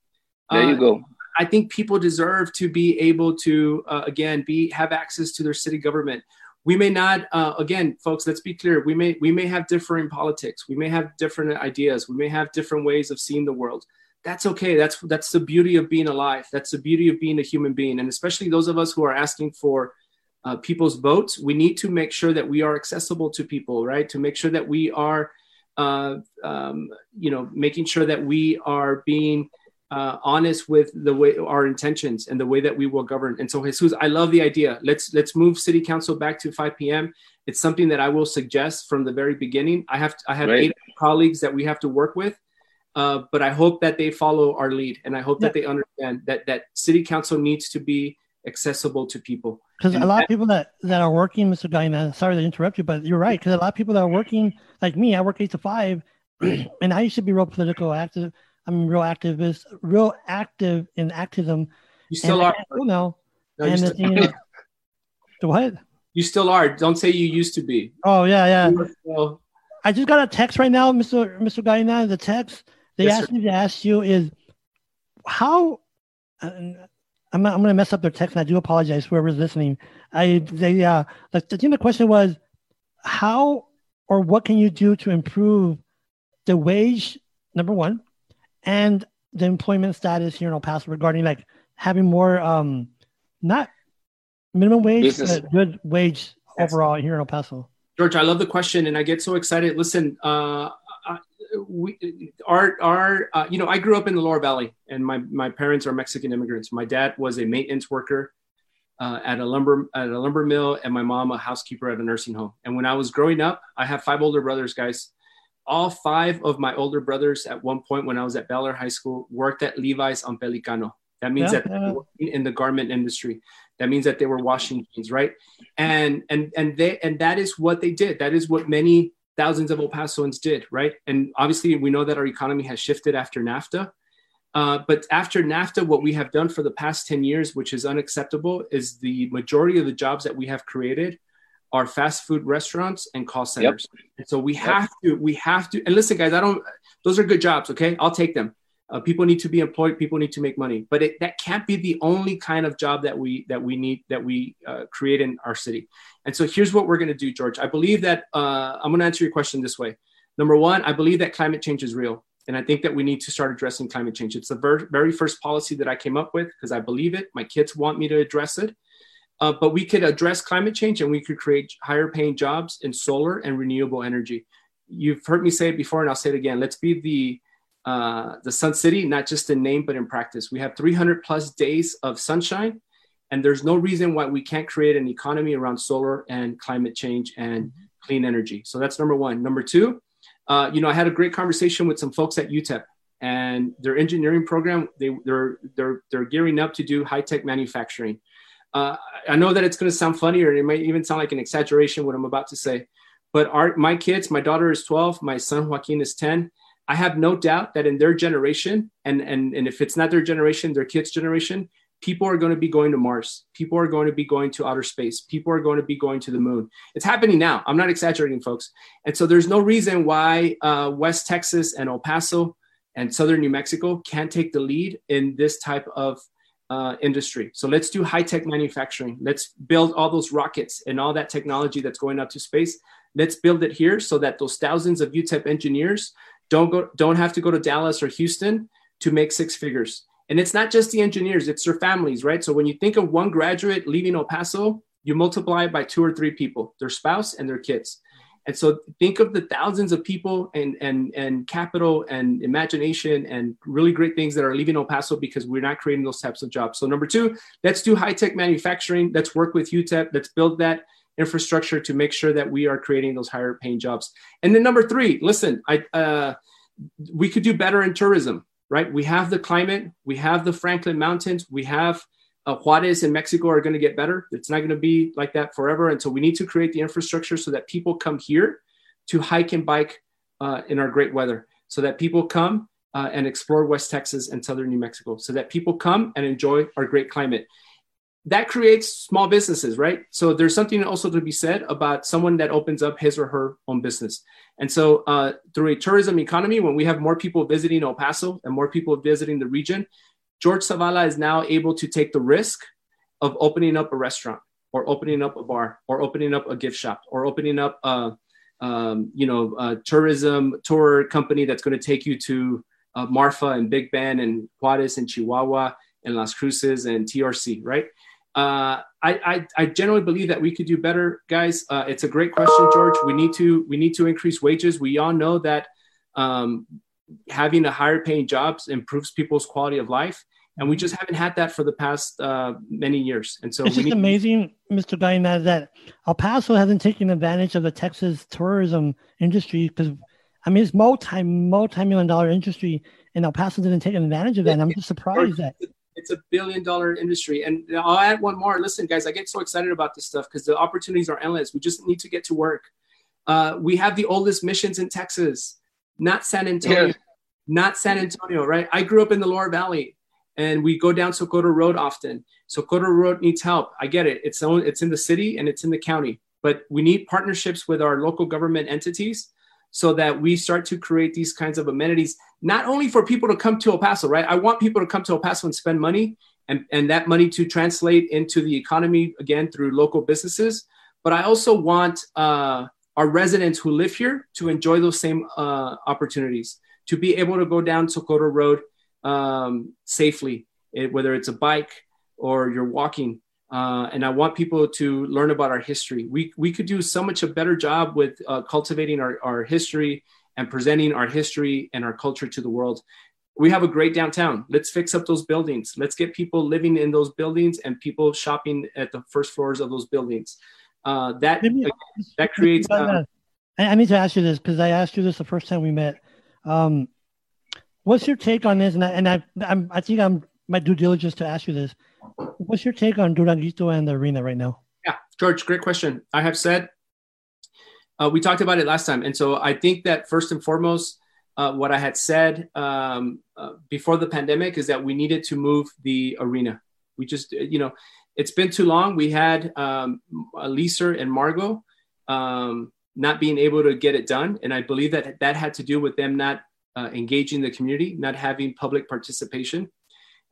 There uh, you go. I think people deserve to be able to, uh, again, be have access to their city government. We may not, uh, again, folks, let's be clear. We may we may have differing politics. We may have different ideas. We may have different ways of seeing the world. That's okay. That's that's the beauty of being alive. That's the beauty of being a human being. And especially those of us who are asking for uh, people's votes, we need to make sure that we are accessible to people, right? To make sure that we are Uh, um, you know, making sure that we are being uh, honest with the way our intentions and the way that we will govern. And so, Jesus, I love the idea. Let's let's move City Council back to five p.m. It's something that I will suggest from the very beginning. I have to, I have right. eight colleagues that we have to work with, uh, but I hope that they follow our lead, and I hope yeah. that they understand that that City Council needs to be accessible to people. Because a lot that, of people that, that are working, Mister Gallina, sorry to interrupt you, but you're right. Because a lot of people that are working, like me, I work eight to five, and I used to be real political active. I'm real activist, real active in activism. You still and are. You know, no, and the thing is, the what? You still are. Don't say you used to be. Oh yeah, yeah. Still... I just got a text right now, Mister Mister Gallina. The text they yes, asked sir. me to ask you is how. Uh, I'm I'm gonna mess up their text, and I do apologize. Whoever's listening, I they uh like the, the question was, how or what can you do to improve the wage number one, and the employment status here in El Paso regarding like having more um not minimum wage Business. but good wage yes. overall here in El Paso. George, I love the question, and I get so excited. Listen, uh. I, We, our, our, uh, you know, I grew up in the Lower Valley, and my, my parents are Mexican immigrants. My dad was a maintenance worker uh, at a lumber at a lumber mill, and my mom a housekeeper at a nursing home. And when I was growing up, I have five older brothers, guys. All five of my older brothers, at one point when I was at Baylor High School, worked at Levi's on Pelicano. That means yeah, that they were working in the garment industry. That means that they were washing jeans, right? And and and they and that is what they did. That is what many thousands of El Pasoans did, right? And obviously we know that our economy has shifted after NAFTA. Uh, but after NAFTA, what we have done for the past ten years, which is unacceptable, is the majority of the jobs that we have created are fast food restaurants and call centers. Yep. And so we yep. have to, we have to, and listen guys, I don't, those are good jobs, okay? I'll take them. Uh, people need to be employed. People need to make money. But it, that can't be the only kind of job that we that we need that we uh, create in our city. And so here's what we're going to do, George. I believe that uh, I'm going to answer your question this way. Number one, I believe that climate change is real. And I think that we need to start addressing climate change. It's the ver- very first policy that I came up with because I believe it. My kids want me to address it. Uh, but we could address climate change and we could create higher paying jobs in solar and renewable energy. You've heard me say it before and I'll say it again. Let's be the uh, the Sun City, not just in name, but in practice. We have three hundred plus days of sunshine and there's no reason why we can't create an economy around solar and climate change and clean energy. So that's number one. Number two, uh, you know, I had a great conversation with some folks at U T E P and their engineering program. They, they're, they're, they're gearing up to do high-tech manufacturing. Uh, I know that it's going to sound funny, or it might even sound like an exaggeration what I'm about to say, but our, my kids, my daughter is twelve, my son Joaquin is ten. I have no doubt that in their generation, and, and, and if it's not their generation, their kids' generation, people are going to be going to Mars. People are going to be going to outer space. People are going to be going to the moon. It's happening now. I'm not exaggerating, folks. And so there's no reason why uh, West Texas and El Paso and Southern New Mexico can't take the lead in this type of Uh, industry. So let's do high-tech manufacturing. Let's build all those rockets and all that technology that's going out to space. Let's build it here so that those thousands of U T E P engineers don't go, don't have to go to Dallas or Houston to make six figures. And it's not just the engineers, it's their families, right? So when you think of one graduate leaving El Paso, you multiply it by two or three people, their spouse and their kids. And so think of the thousands of people and, and, and capital and imagination and really great things that are leaving El Paso because we're not creating those types of jobs. So number two, let's do high-tech manufacturing. Let's work with U T E P. Let's build that infrastructure to make sure that we are creating those higher paying jobs. And then number three, listen, I, uh, we could do better in tourism, right? We have the climate. We have the Franklin Mountains. We have Uh, Juarez in Mexico are going to get better. It's not going to be like that forever. And so we need to create the infrastructure so that people come here to hike and bike uh, in our great weather, so that people come uh, and explore West Texas and Southern New Mexico, so that people come and enjoy our great climate. That creates small businesses, right? So there's something also to be said about someone that opens up his or her own business. And so uh, through a tourism economy, when we have more people visiting El Paso and more people visiting the region, George Zavala is now able to take the risk of opening up a restaurant or opening up a bar or opening up a gift shop or opening up a, um, you know, a tourism tour company that's going to take you to uh, Marfa and Big Bend and Juarez and Chihuahua and Las Cruces and T R C, right? Uh, I, I, I generally believe that we could do better, guys. Uh, it's a great question, George. We need to we need to increase wages. We all know that um, having a higher paying jobs improves people's quality of life. And we just haven't had that for the past uh, many years. And so it's we just need- amazing, Mister Gaiñad, that El Paso hasn't taken advantage of the Texas tourism industry because, I mean, it's multi, multi-million dollar industry and El Paso didn't take advantage of that. And I'm just surprised that. It's a billion dollar industry. And I'll add one more. Listen, guys, I get so excited about this stuff because the opportunities are endless. We just need to get to work. Uh, we have the oldest missions in Texas, not San Antonio, yeah. not San Antonio, right? I grew up in the Lower Valley. And we go down Socorro Road often. Socorro Road needs help. I get it. It's own, it's in the city and it's in the county. But we need partnerships with our local government entities so that we start to create these kinds of amenities, not only for people to come to El Paso, right? I want people to come to El Paso and spend money and, and that money to translate into the economy, again, through local businesses. But I also want uh, our residents who live here to enjoy those same uh, opportunities, to be able to go down Socorro Road um, safely, it, whether it's a bike or you're walking. Uh, and I want people to learn about our history. We, we could do so much a better job with, uh, cultivating our, our history and presenting our history and our culture to the world. We have a great downtown. Let's fix up those buildings. Let's get people living in those buildings and people shopping at the first floors of those buildings. Uh, that, me, that creates, uh, I, I need to ask you this, cause I asked you this the first time we met. Um, What's your take on this? And I, and I, I'm, I think I'm my due diligence to ask you this. What's your take on Duranguito and the arena right now? Yeah, George, great question. I have said, uh, we talked about it last time. And so I think that first and foremost, uh, what I had said um, uh, before the pandemic is that we needed to move the arena. We just, you know, it's been too long. We had um, Alicer and Margo um, not being able to get it done. And I believe that that had to do with them not uh, engaging the community, not having public participation.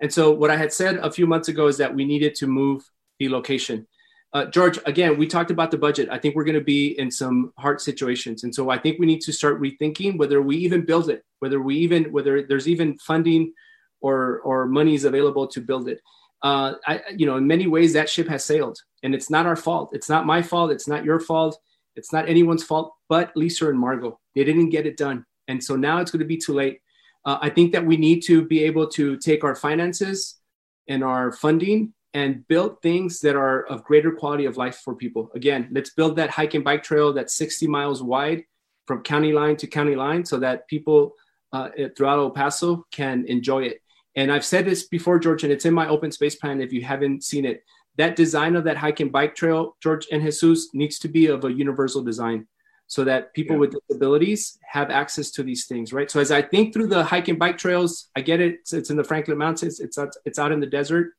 And so what I had said a few months ago is that we needed to move the location. Uh, George, again, we talked about the budget. I think we're going to be in some hard situations. And so I think we need to start rethinking whether we even build it, whether we even, whether there's even funding or, or monies available to build it. Uh, I, you know, in many ways that ship has sailed, and it's not our fault. It's not my fault. It's not your fault. It's not anyone's fault, but Lisa and Margo, they didn't get it done. And so now it's going to be too late. Uh, I think that we need to be able to take our finances and our funding and build things that are of greater quality of life for people. Again, let's build that hike and bike trail that's sixty miles wide from county line to county line so that people uh, throughout El Paso can enjoy it. And I've said this before, George, and it's in my open space plan if you haven't seen it. That design of that hike and bike trail, George and Jesus, needs to be of a universal design so that people yeah. with disabilities have access to these things, right? So as I think through the hike and bike trails, I get it. It's, it's in the Franklin Mountains. It's out, it's out in the desert.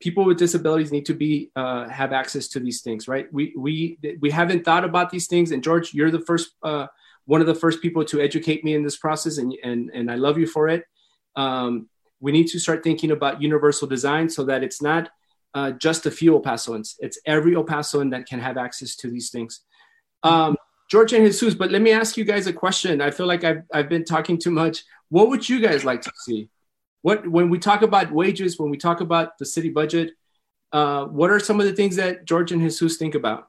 People with disabilities need to be uh, have access to these things, right? We we we haven't thought about these things, and George, you're the first uh, one of the first people to educate me in this process, and and and I love you for it. Um, we need to start thinking about universal design so that it's not uh, just a few El Pasoans; it's every El Pasoan that can have access to these things. Um, George and Jesus, but let me ask you guys a question. I feel like I've I've been talking too much. What would you guys like to see? What, when we talk about wages, when we talk about the city budget, uh, what are some of the things that George and Jesus think about?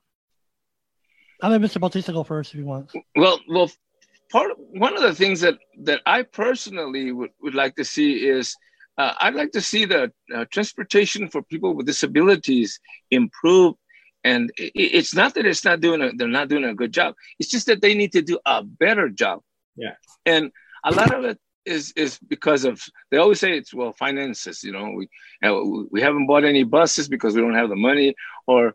I'll let Mister Bautista go first if you want. Well, well, part of, one of the things that, that I personally would, would like to see is uh, I'd like to see the uh, transportation for people with disabilities improve. And it, it's not that it's not doing a, they're not doing a good job. It's just that they need to do a better job. Yeah. And a lot of it is is because of, they always say it's, well, finances, you know, we we haven't bought any buses because we don't have the money, or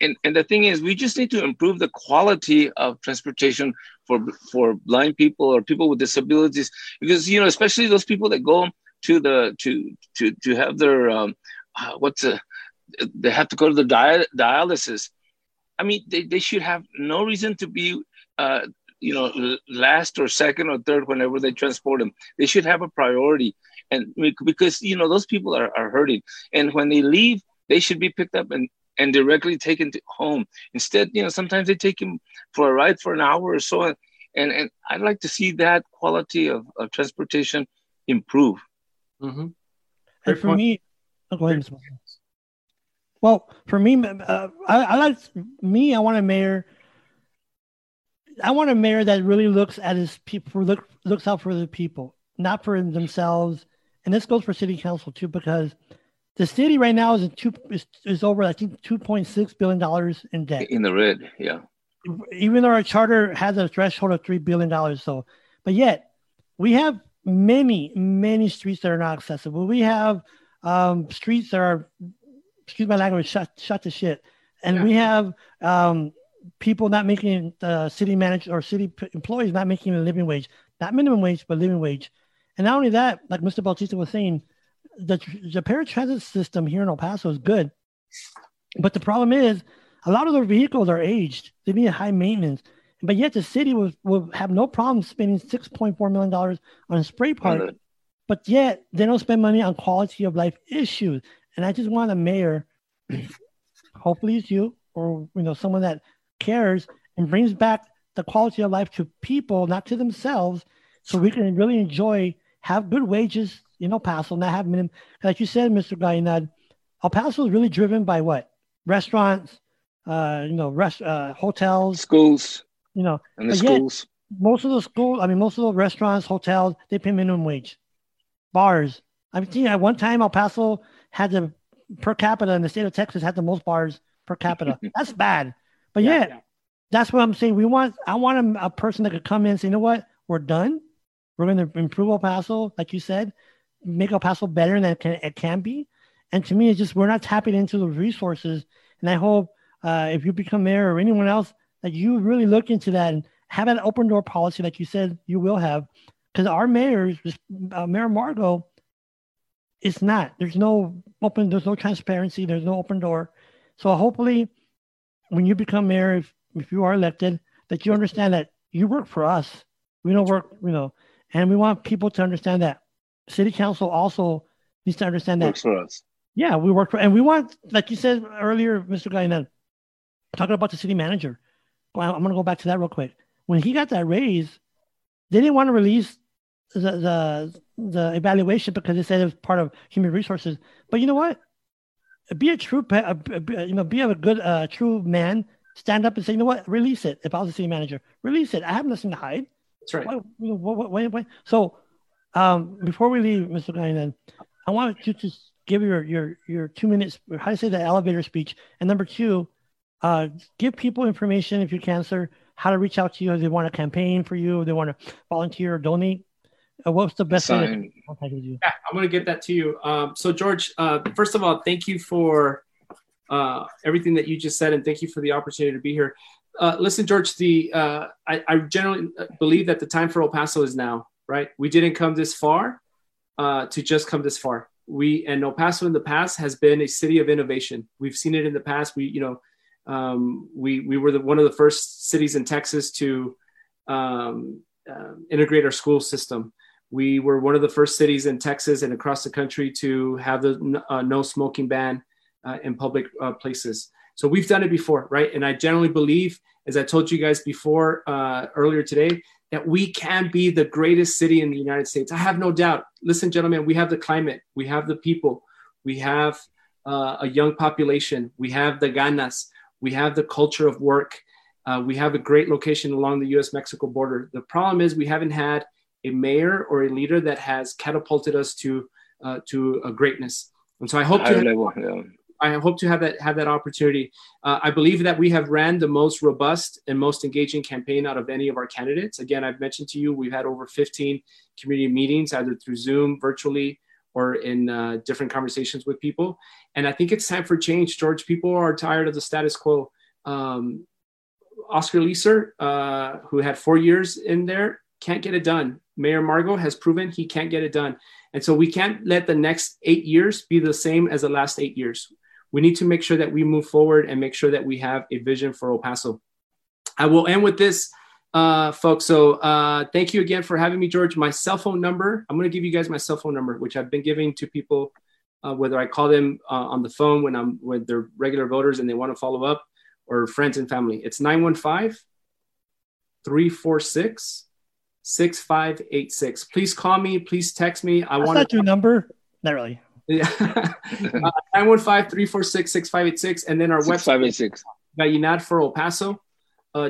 and and the thing is, we just need to improve the quality of transportation for for blind people or people with disabilities, because, you know, especially those people that go to the to to to have their um, what's a, they have to go to the dia- dialysis. I mean, they, they should have no reason to be uh you know, last or second or third, whenever they transport them. They should have a priority. And because, you know, those people are, are hurting. And when they leave, they should be picked up and, and directly taken to home. Instead, you know, sometimes they take them for a ride for an hour or so. And and I'd like to see that quality of, of transportation improve. Mm-hmm. And for me, oh, go ahead. Well, for me, uh, I, I like, me, I want a mayor I want a mayor that really looks at his people, look, looks out for the people, not for themselves. And this goes for city council too, because the city right now is in two is, is over, I think, two point six billion dollars in debt. In the red, yeah. Even though our charter has a threshold of three billion dollars, so, but yet we have many, many streets that are not accessible. We have um, streets that are, excuse my language, shut, shut to shit, and yeah. we have. Um, people not making uh, city managed or city p- employees not making a living wage, not minimum wage, but living wage. And not only that, like Mister Bautista was saying, the, the paratransit system here in El Paso is good. But the problem is a lot of their vehicles are aged. They need high maintenance. But yet the city will, will have no problem spending six point four million dollars on a spray park. Mm-hmm. But yet they don't spend money on quality of life issues. And I just want a mayor, hopefully it's you, or you know, someone that cares and brings back the quality of life to people, not to themselves, so we can really enjoy, have good wages in El Paso, not have minimum. Like you said, Mister Gaiñad, El Paso is really driven by what? Restaurants, uh, you know, rest, uh, hotels, schools, you know, and the schools. Most of the schools, I mean, most of the restaurants, hotels, they pay minimum wage. Bars. I mean, at one time, El Paso had the per capita in the state of Texas had the most bars per capita. That's bad. But yeah, yet, yeah. that's what I'm saying. We want, I want a, a person that could come in and say, you know what, we're done. We're going to improve El Paso, like you said, make El Paso better than it can, it can be. And to me, it's just, we're not tapping into the resources. And I hope uh, if you become mayor or anyone else, that you really look into that and have an open door policy, like you said, you will have. Because our mayor, uh, Mayor Margo, it's not. There's no open, there's no transparency. There's no open door. So hopefully, when you become mayor, if, if you are elected, that you understand that you work for us. We don't work, you know, And we want people to understand that. City council also needs to understand that. Works for us. Yeah, we work for, and we want, like you said earlier, Mister Gallina, talking about the city manager. Well, I'm going to go back to that real quick. When he got that raise, they didn't want to release the, the the evaluation because they said it was part of human resources. But you know what? Be a true, you know, be a good, uh, true man. Stand up and say, you know what? Release it. If I was the city manager, release it. I have nothing to hide. That's right. Why, why, why, why? So, um, before we leave, Mister Gallina, I want you to give your your your two minutes. How do you say the elevator speech? And number two, uh, give people information if you can, sir. How to reach out to you if they want to campaign for you, if they want to volunteer or donate. Uh, what's the best thing? Yeah, I'm going to get that to you. Um, so, George, uh, first of all, thank you for uh, everything that you just said, and thank you for the opportunity to be here. Uh, listen, George, the uh, I, I generally believe that the time for El Paso is now, right? We didn't come this far uh, to just come this far. We and El Paso in the past has been a city of innovation. We've seen it in the past. We, you know, um, we we were the, one of the first cities in Texas to um, uh, integrate our school system. We were one of the first cities in Texas and across the country to have the uh, no smoking ban uh, in public uh, places. So we've done it before, right? And I generally believe, as I told you guys before uh, earlier today, that we can be the greatest city in the United States. I have no doubt. Listen, gentlemen, we have the climate. We have the people. We have uh, a young population. We have the ganas. We have the culture of work. Uh, we have a great location along the U S Mexico border. The problem is we haven't had a mayor or a leader that has catapulted us to uh, to a greatness. And so I hope I to really have, want, yeah. I hope to have that have that opportunity. Uh, I believe that we have ran the most robust and most engaging campaign out of any of our candidates. Again, I've mentioned to you, we've had over fifteen community meetings, either through Zoom, virtually, or in uh, different conversations with people. And I think it's time for change, George. People are tired of the status quo. Um, Oscar Leeser, uh, who had four years in there, can't get it done. Mayor Margo has proven he can't get it done. And so we can't let the next eight years be the same as the last eight years. We need to make sure that we move forward and make sure that we have a vision for El Paso. I will end with this, uh, folks. So uh, thank you again for having me, George. My cell phone number, I'm going to give you guys my cell phone number, which I've been giving to people, uh, whether I call them uh, on the phone when I'm when they're regular voters and they want to follow up, or friends and family. It's nine one five, three four six, six five eight six. Please call me. Please text me. I want to your number. Not really. Yeah. uh, nine one five, three four six, six five eight six. And then our six five eight six. website, Gallinad for El Paso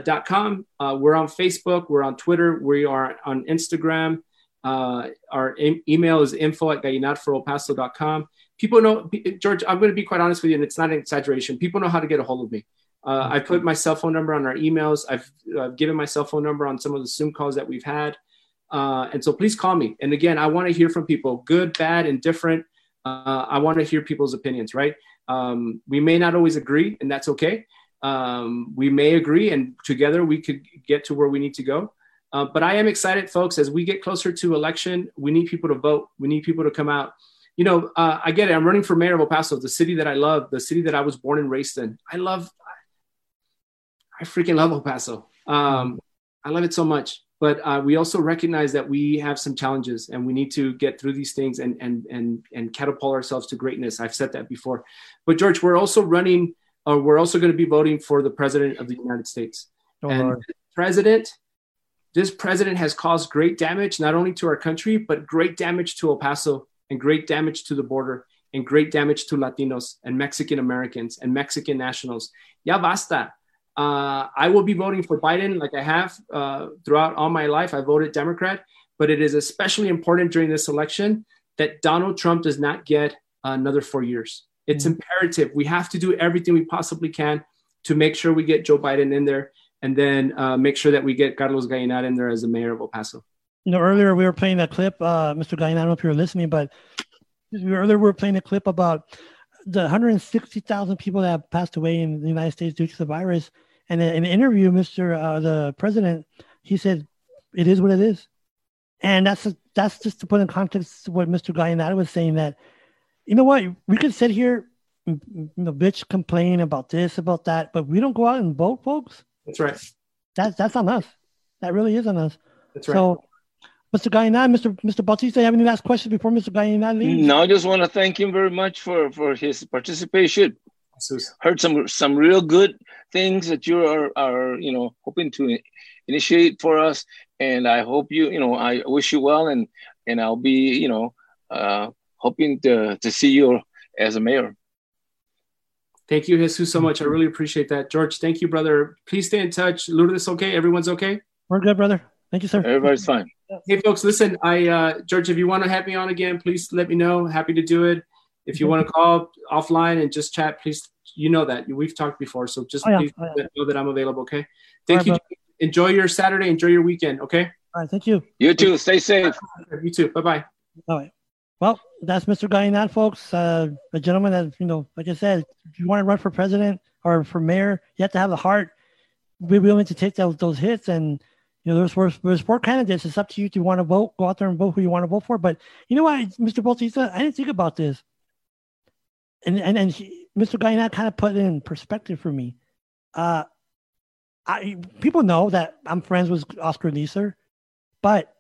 dot com. Uh, we're on Facebook. We're on Twitter. We are on Instagram. Uh, our em- email is info at Gallinad for El Paso dot com. People know, George, I'm going to be quite honest with you, and it's not an exaggeration. People know how to get a hold of me. Uh, mm-hmm. I put my cell phone number on our emails. I've, I've given my cell phone number on some of the Zoom calls that we've had. Uh, and so please call me. And again, I want to hear from people, good, bad, and different. Uh, I want to hear people's opinions, right? Um, we may not always agree, and that's okay. Um, we may agree, and together we could get to where we need to go. Uh, but I am excited, folks. As we get closer to election, we need people to vote. We need people to come out. You know, uh, I get it. I'm running for mayor of El Paso, the city that I love, the city that I was born and raised in. I love I freaking love El Paso. Um, I love it so much, but uh, we also recognize that we have some challenges and we need to get through these things and, and, and, and catapult ourselves to greatness. I've said that before, but George, we're also running, or uh, we're also going to be voting for the president of the United States. Oh, and this president, this president has caused great damage, not only to our country, but great damage to El Paso and great damage to the border and great damage to Latinos and Mexican Americans and Mexican nationals. Ya basta. Uh, I will be voting for Biden like I have uh, throughout all my life. I voted Democrat, but it is especially important during this election that Donald Trump does not get another four years. It's mm-hmm. imperative. We have to do everything we possibly can to make sure we get Joe Biden in there and then uh, make sure that we get Carlos Gaiñad in there as the mayor of El Paso. You know, earlier we were playing that clip, uh, Mister Gallina, I don't know if you were listening, but earlier we were playing a clip about the one hundred sixty thousand people that have passed away in the United States due to the virus. And in an interview, Mister Uh, the president, he said, "It is what it is," and that's a, that's just to put in context what Mister Gallina was saying. That you know what, we could sit here, you know, bitch, complain about this, about that, but we don't go out and vote, folks. That's right. That's that's on us. That really is on us. That's right. So Mister Gaiñad, Mister Mister Bautista, you have any last questions before Mister Gaiñad leaves? No, I just want to thank him very much for, for his participation. Heard some some real good things that you are are you know hoping to initiate for us, and I hope you you know I wish you well, and and I'll be you know uh, hoping to to see you as a mayor. Thank you, Jesus, so much. I really appreciate that, George. Thank you, brother. Please stay in touch. Lourdes, okay? Everyone's okay? We're good, brother. Thank you, sir. Everybody's fine. Hey, folks, listen, I, uh, George, if you want to have me on again, please let me know. Happy to do it. If you want to call offline and just chat, please, you know that. We've talked before, so just oh, yeah. please oh, yeah. know that I'm available, okay? Thank right, you. Bro. Enjoy your Saturday. Enjoy your weekend, okay? All right, thank you. You too. Stay safe. You too. Bye-bye. All right. Well, that's Mister Gaiñad, folks. Uh, a gentleman that, you know, like I said, if you want to run for president or for mayor, you have to have the heart. Be willing to take those, those hits and, you know, there's four, there's four candidates. It's up to you if you want to vote. Go out there and vote who you want to vote for. But you know what, Mister Bautista, I didn't think about this. And and, and he, Mister Gaiñad kind of put it in perspective for me. Uh, I people know that I'm friends with Oscar Nieser, but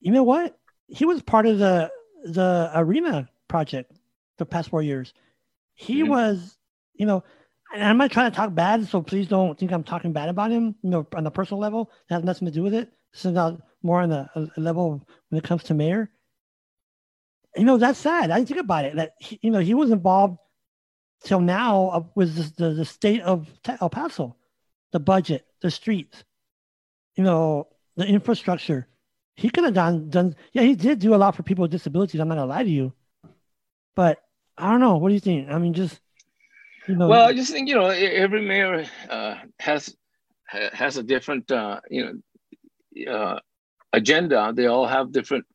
you know what? He was part of the the arena project the past four years. He mm-hmm. was, you know. And I'm not trying to talk bad, so please don't think I'm talking bad about him, you know, on the personal level. That has nothing to do with it. This is not more on the a level when it comes to mayor. You know, that's sad. I didn't think about it. That, he, you know, he was involved till now uh, with the, the state of El Paso, the budget, the streets, you know, the infrastructure. He could have done, done, yeah, he did do a lot for people with disabilities. I'm not going to lie to you. But I don't know. What do you think? I mean, just. You know, well, I just think, you know, every mayor uh, has has a different, uh, you know, uh, agenda. They all have different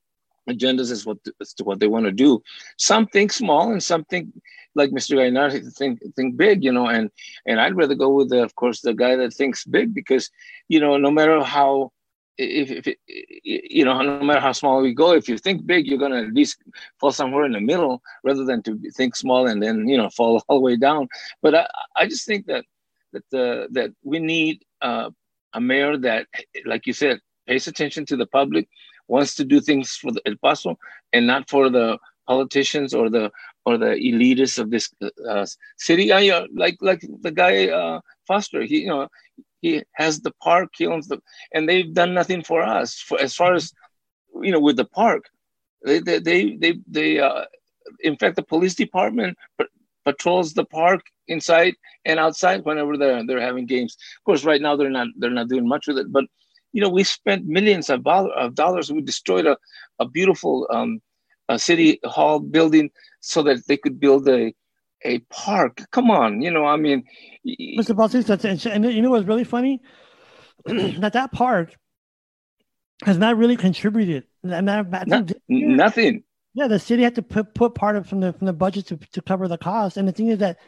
agendas as, what, as to what they want to do. Some think small and some think, like Mister Gaiñad, think think big, you know, and, and I'd rather go with, the, of course, the guy that thinks big because, you know, no matter how, if, if it, you know, no matter how small we go, if you think big, you're going to at least fall somewhere in the middle rather than to think small and then, you know, fall all the way down. But I, I just think that that the, that we need uh, a mayor that, like you said, pays attention to the public, wants to do things for the El Paso and not for the politicians or the or the elitists of this uh, city. I, uh, like like the guy uh, Foster, he, you know, he has the park, he owns the, and they've done nothing for us. For, as far as, you know, with the park, they, they, they, they, they uh, in fact, the police department pat- patrols the park inside and outside whenever they're, they're having games. Of course, right now they're not, they're not doing much with it, but, you know, we spent millions of, bo- of dollars. We destroyed a, a beautiful um, a city hall building so that they could build a, a park. Come on, you know, I mean, Mister Bautista, and you know what's really funny? that that park has not really contributed. Not, nothing. Yeah, the city had to put, put part of from the from the budget to, to cover the cost. And the thing is that,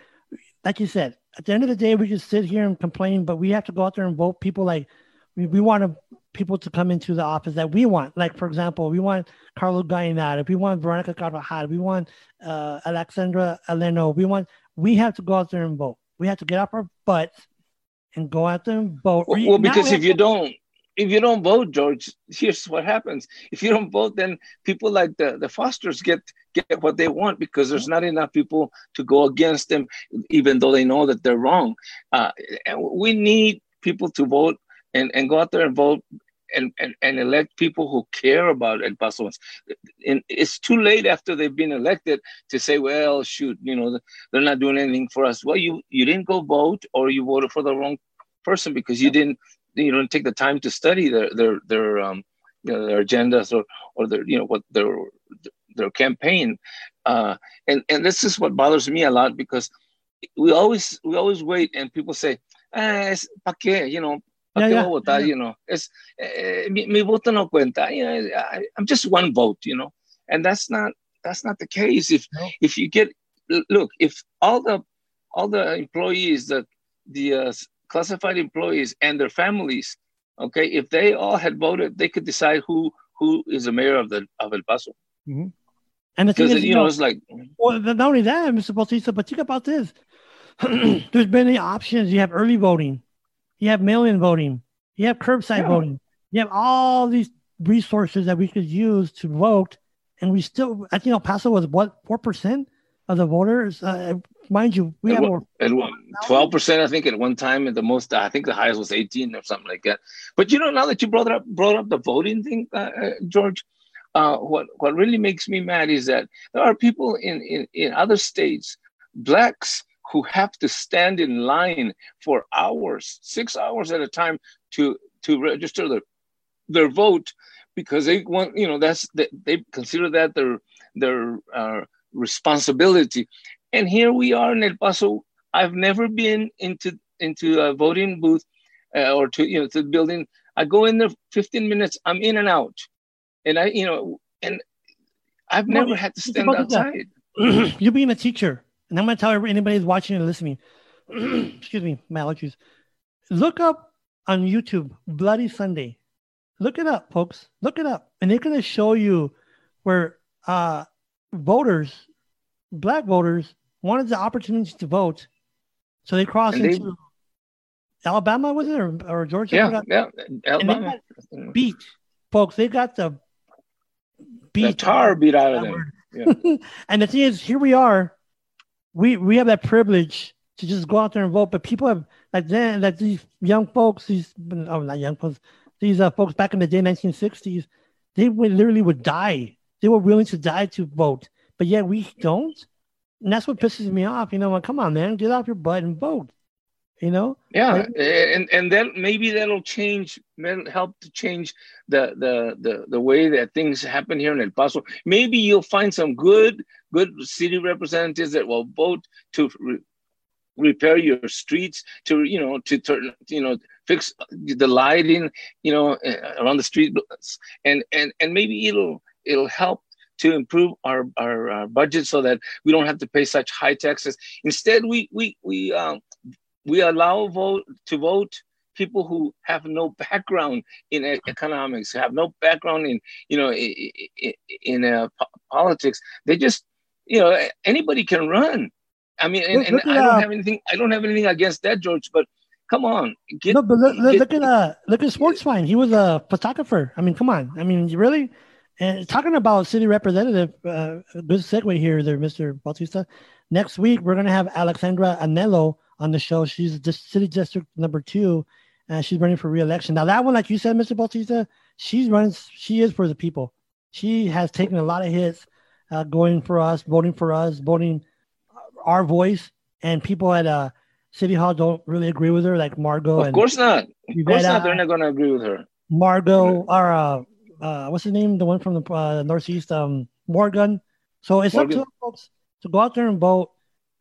like you said, at the end of the day, we just sit here and complain, but we have to go out there and vote people like we, we want to, people to come into the office that we want. Like, for example, we want Carlos Gaiñad, if we want Veronica Carvajal, we want uh, Alexsandra Annello, we want, we have to go out there and vote. We have to get off our butts and go out there and vote. Well, well because if you don't, if you don't vote, George, here's what happens. If you don't vote, then people like the, the Fosters get, get what they want because there's not enough people to go against them, even though they know that they're wrong. Uh, and we need people to vote and, and go out there and vote. And, and, and elect people who care about El Pasoans. And it's too late after they've been elected to say, well, shoot, you know, they're not doing anything for us. Well, you, you didn't go vote or you voted for the wrong person because you didn't, you know, take the time to study their, their, their, um, you know, their agendas or, or their, you know, what their, their campaign. Uh, and, and this is what bothers me a lot because we always, we always wait and people say, eh, pa que, you know, Yeah, yeah, votar, yeah. You know, it's, uh, mi, mi voto no cuenta. You know, I, I'm just one vote, you know, and that's not that's not the case. If no. if you get look, if all the all the employees, the the uh, classified employees and their families, okay, if they all had voted, they could decide who who is the mayor of the of El Paso. Mm-hmm. And the thing is, you know, know, it's like well, not only that, Mister Bautista, but think about this. There's many options. You have early voting. You have mail-in voting. You have curbside yeah. voting. You have all these resources that we could use to vote. And we still, I think El Paso was what, four percent of the voters? Uh, mind you, we have over twelve percent, I think, at one time. At the most, I think the highest was eighteen or something like that. But, you know, now that you brought up brought up the voting thing, uh, uh, George, uh, what, what really makes me mad is that there are people in, in, in other states, blacks, who have to stand in line for hours, six hours at a time to to register their their vote, because they want, you know, that's they, they consider that their their uh, responsibility. And here we are in El Paso. I've never been into into a voting booth uh, or to you know to the building. I go in there fifteen minutes. I'm in and out, and I you know and I've never well, had to stand outside. You being a teacher. And I'm going to tell anybody who's watching and listening, excuse me, my allergies, look up on YouTube, Bloody Sunday. Look it up, folks. Look it up. And they're going to show you where uh, voters, black voters, wanted the opportunity to vote. So they crossed they, into Alabama, was it, or, or Georgia? Yeah, yeah, Alabama. And they got beat, folks. They got the beat. The tar beat out of them. Yeah. And the thing is, here we are. We we have that privilege to just go out there and vote, but people have like then like these young folks, these oh not young folks, these uh, folks back in the day, nineteen sixties, they would literally would die. They were willing to die to vote, but yet we don't, and that's what pisses me off. You know, like, come on, man, get off your butt and vote. You know? Yeah, and and, and then maybe that'll change, that'll help to change the the the the way that things happen here in El Paso. Maybe you'll find some good. good city representatives that will vote to re- repair your streets, to, you know, to turn, you know, fix the lighting, you know, around the street. And, and, and maybe it'll, it'll help to improve our, our, our budget so that we don't have to pay such high taxes. Instead, we, we, we, um, we allow vote to vote people who have no background in economics, have no background in, you know, in, in uh, politics. They just, you know, anybody can run. I mean, and, and I don't uh, have anything. I don't have anything against that, George. But come on, get, no. But look, get, look at uh, look at Sportsfine. He was a photographer. I mean, come on. I mean, really. And talking about city representative, uh, good segue here, there, Mister Bautista. Next week we're gonna have Alexsandra Annello on the show. She's the city district number two, and she's running for re-election. Now that one, like you said, Mister Bautista, she's running. She is for the people. She has taken a lot of hits. Uh, going for us, voting for us, voting our voice, and people at uh, City Hall don't really agree with her, like Margo. Of and course not. Of Yvette, course not. They're not going to agree with her. Margo, or uh, uh, what's his name? The one from the uh, Northeast, um, Morgan. So it's Morgan. Up to folks to go out there and vote.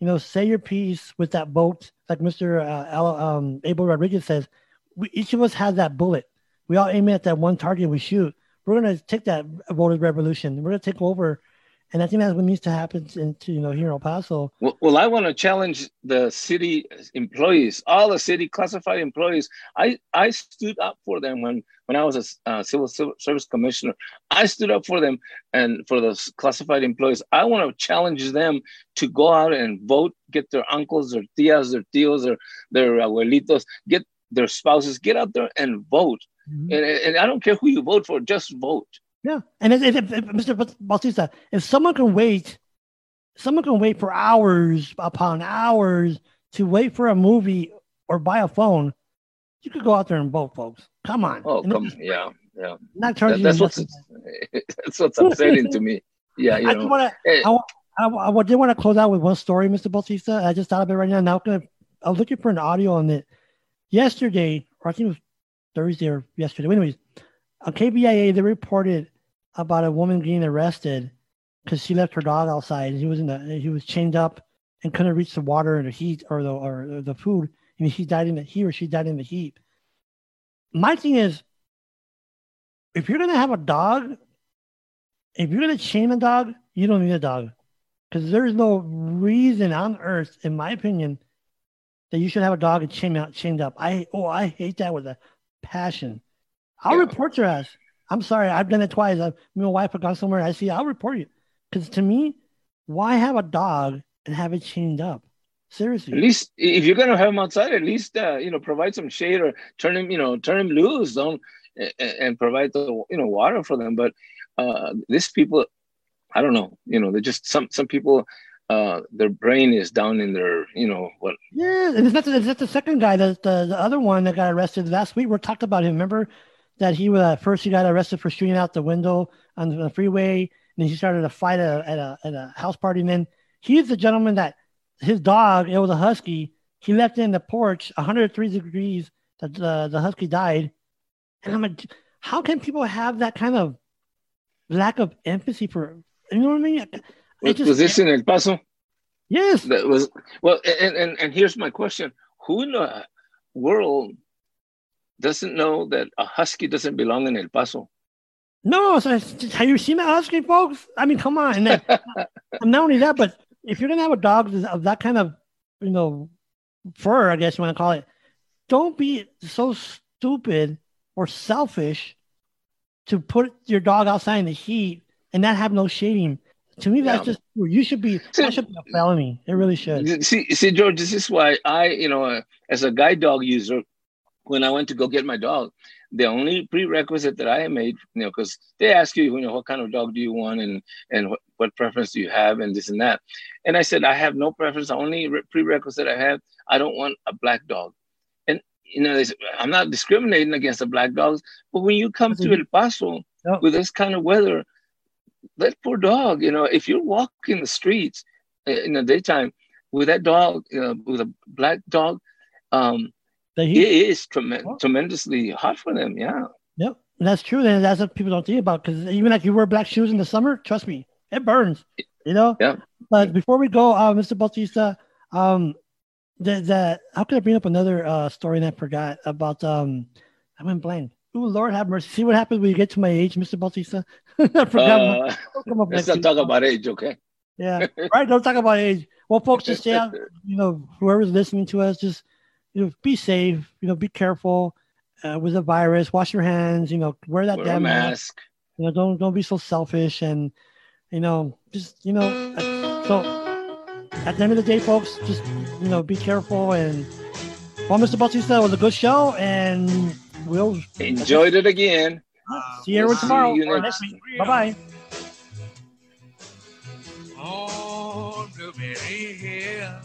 You know, say your piece with that vote, like Mister Uh, Al, um, Abel Rodriguez says. We, each of us has that bullet. We all aim at that one target we shoot. We're going to take that voted revolution. We're going to take over. And I think that's what needs to happen in, you know, here in El Paso. Well, well, I want to challenge the city employees, all the city classified employees. I, I stood up for them when, when I was a uh, civil service commissioner. I stood up for them and for those classified employees. I want to challenge them to go out and vote, get their uncles, their tias, their tios, their, their abuelitos, get their spouses, get out there and vote. Mm-hmm. And, and I don't care who you vote for, just vote. Yeah, and if, if, if, Mister Bautista, if someone can wait, someone can wait for hours upon hours to wait for a movie or buy a phone, you could go out there and vote, folks. Come on. Oh, come on. Yeah, yeah. Not charging that, that's, what's, that's what's upsetting to me. Yeah, you I know. Wanna, hey. I, I, I did want to close out with one story, Mister Bautista. I just thought of it right now. Now I'm, gonna, I'm looking for an audio on it. Yesterday, or I think it was Thursday or yesterday. Anyways, on K B I A, they reported about a woman getting arrested because she left her dog outside. He was in the, he was chained up and couldn't reach the water and the heat or the or the food, and he died in the he or she died in the heat. My thing is, if you're gonna have a dog, if you're gonna chain a dog, you don't need a dog, because there's no reason on earth, in my opinion, that you should have a dog and chain out chained up. I oh I hate that with a passion. I'll yeah. report your ass. I'm sorry. I've done it twice. I, my wife had gone somewhere. And I see. I'll report you. Because to me, why have a dog and have it chained up? Seriously. At least if you're gonna have him outside, at least uh, you know, provide some shade or turn him, you know, turn him loose. Don't and, and provide the, you know, water for them. But uh, these people, I don't know, you know, they're just some some people. Uh, their brain is down in their, you know, what? Yeah, and it's not the, it's not the second guy, the, the the other one that got arrested last week. We talked about him. Remember that he was uh, first he got arrested for shooting out the window on the freeway, and then he started a fight at a, at a at a house party. And then he's the gentleman that his dog, it was a husky, he left it in the porch, one hundred three degrees. That the the husky died. And I'm like, how can people have that kind of lack of empathy for? You know what I mean? Was, just, was this in El Paso? Yes. That was well, and, and, and here's my question. Who in the world doesn't know that a husky doesn't belong in El Paso? No. So have you seen a husky, folks? I mean, come on. And not only that, but if you're going to have a dog of that kind of, you know, fur, I guess you want to call it, don't be so stupid or selfish to put your dog outside in the heat and not have no shading. To me, that's yeah. just you should be. See, that should be a felony. It really should. See, see, George, this is why I, you know, uh, as a guide dog user, when I went to go get my dog, the only prerequisite that I made, you know, because they ask you, you know, what kind of dog do you want, and and what, what preference do you have, and this and that, and I said I have no preference. The only re- prerequisite I have, I don't want a black dog, and you know, they said, I'm not discriminating against the black dogs, but when you come mm-hmm. to El Paso oh. with this kind of weather. That poor dog, you know, if you're walking the streets in the daytime with that dog, you know, with a black dog, um, the heat. It is trem- oh. tremendously hot for them. Yeah. Yep. And that's true. And that's what people don't think about. Because even like you wear black shoes in the summer, trust me, it burns, you know? Yeah. But before we go, uh, Mister Bautista, um, the, the, how could I bring up another uh, story that I forgot about? Um, I went blank. Oh, Lord have mercy. See what happens when you get to my age, Mister Bautista? I forgot. Uh, come up let's not talk week. About age, okay? Yeah. Right, don't talk about age. Well, folks, just stay out. You know, whoever's listening to us, just, you know, be safe. You know, be careful uh, with the virus. Wash your hands. You know, wear that wear damn mask. mask. You know, don't don't be so selfish. And, you know, just, you know. So, at the end of the day, folks, just, you know, be careful. And, well, Mister Bautista, it was a good show. And... We'll enjoyed it again. See you we'll tomorrow. See you next week. Bye bye. Oh, to be here.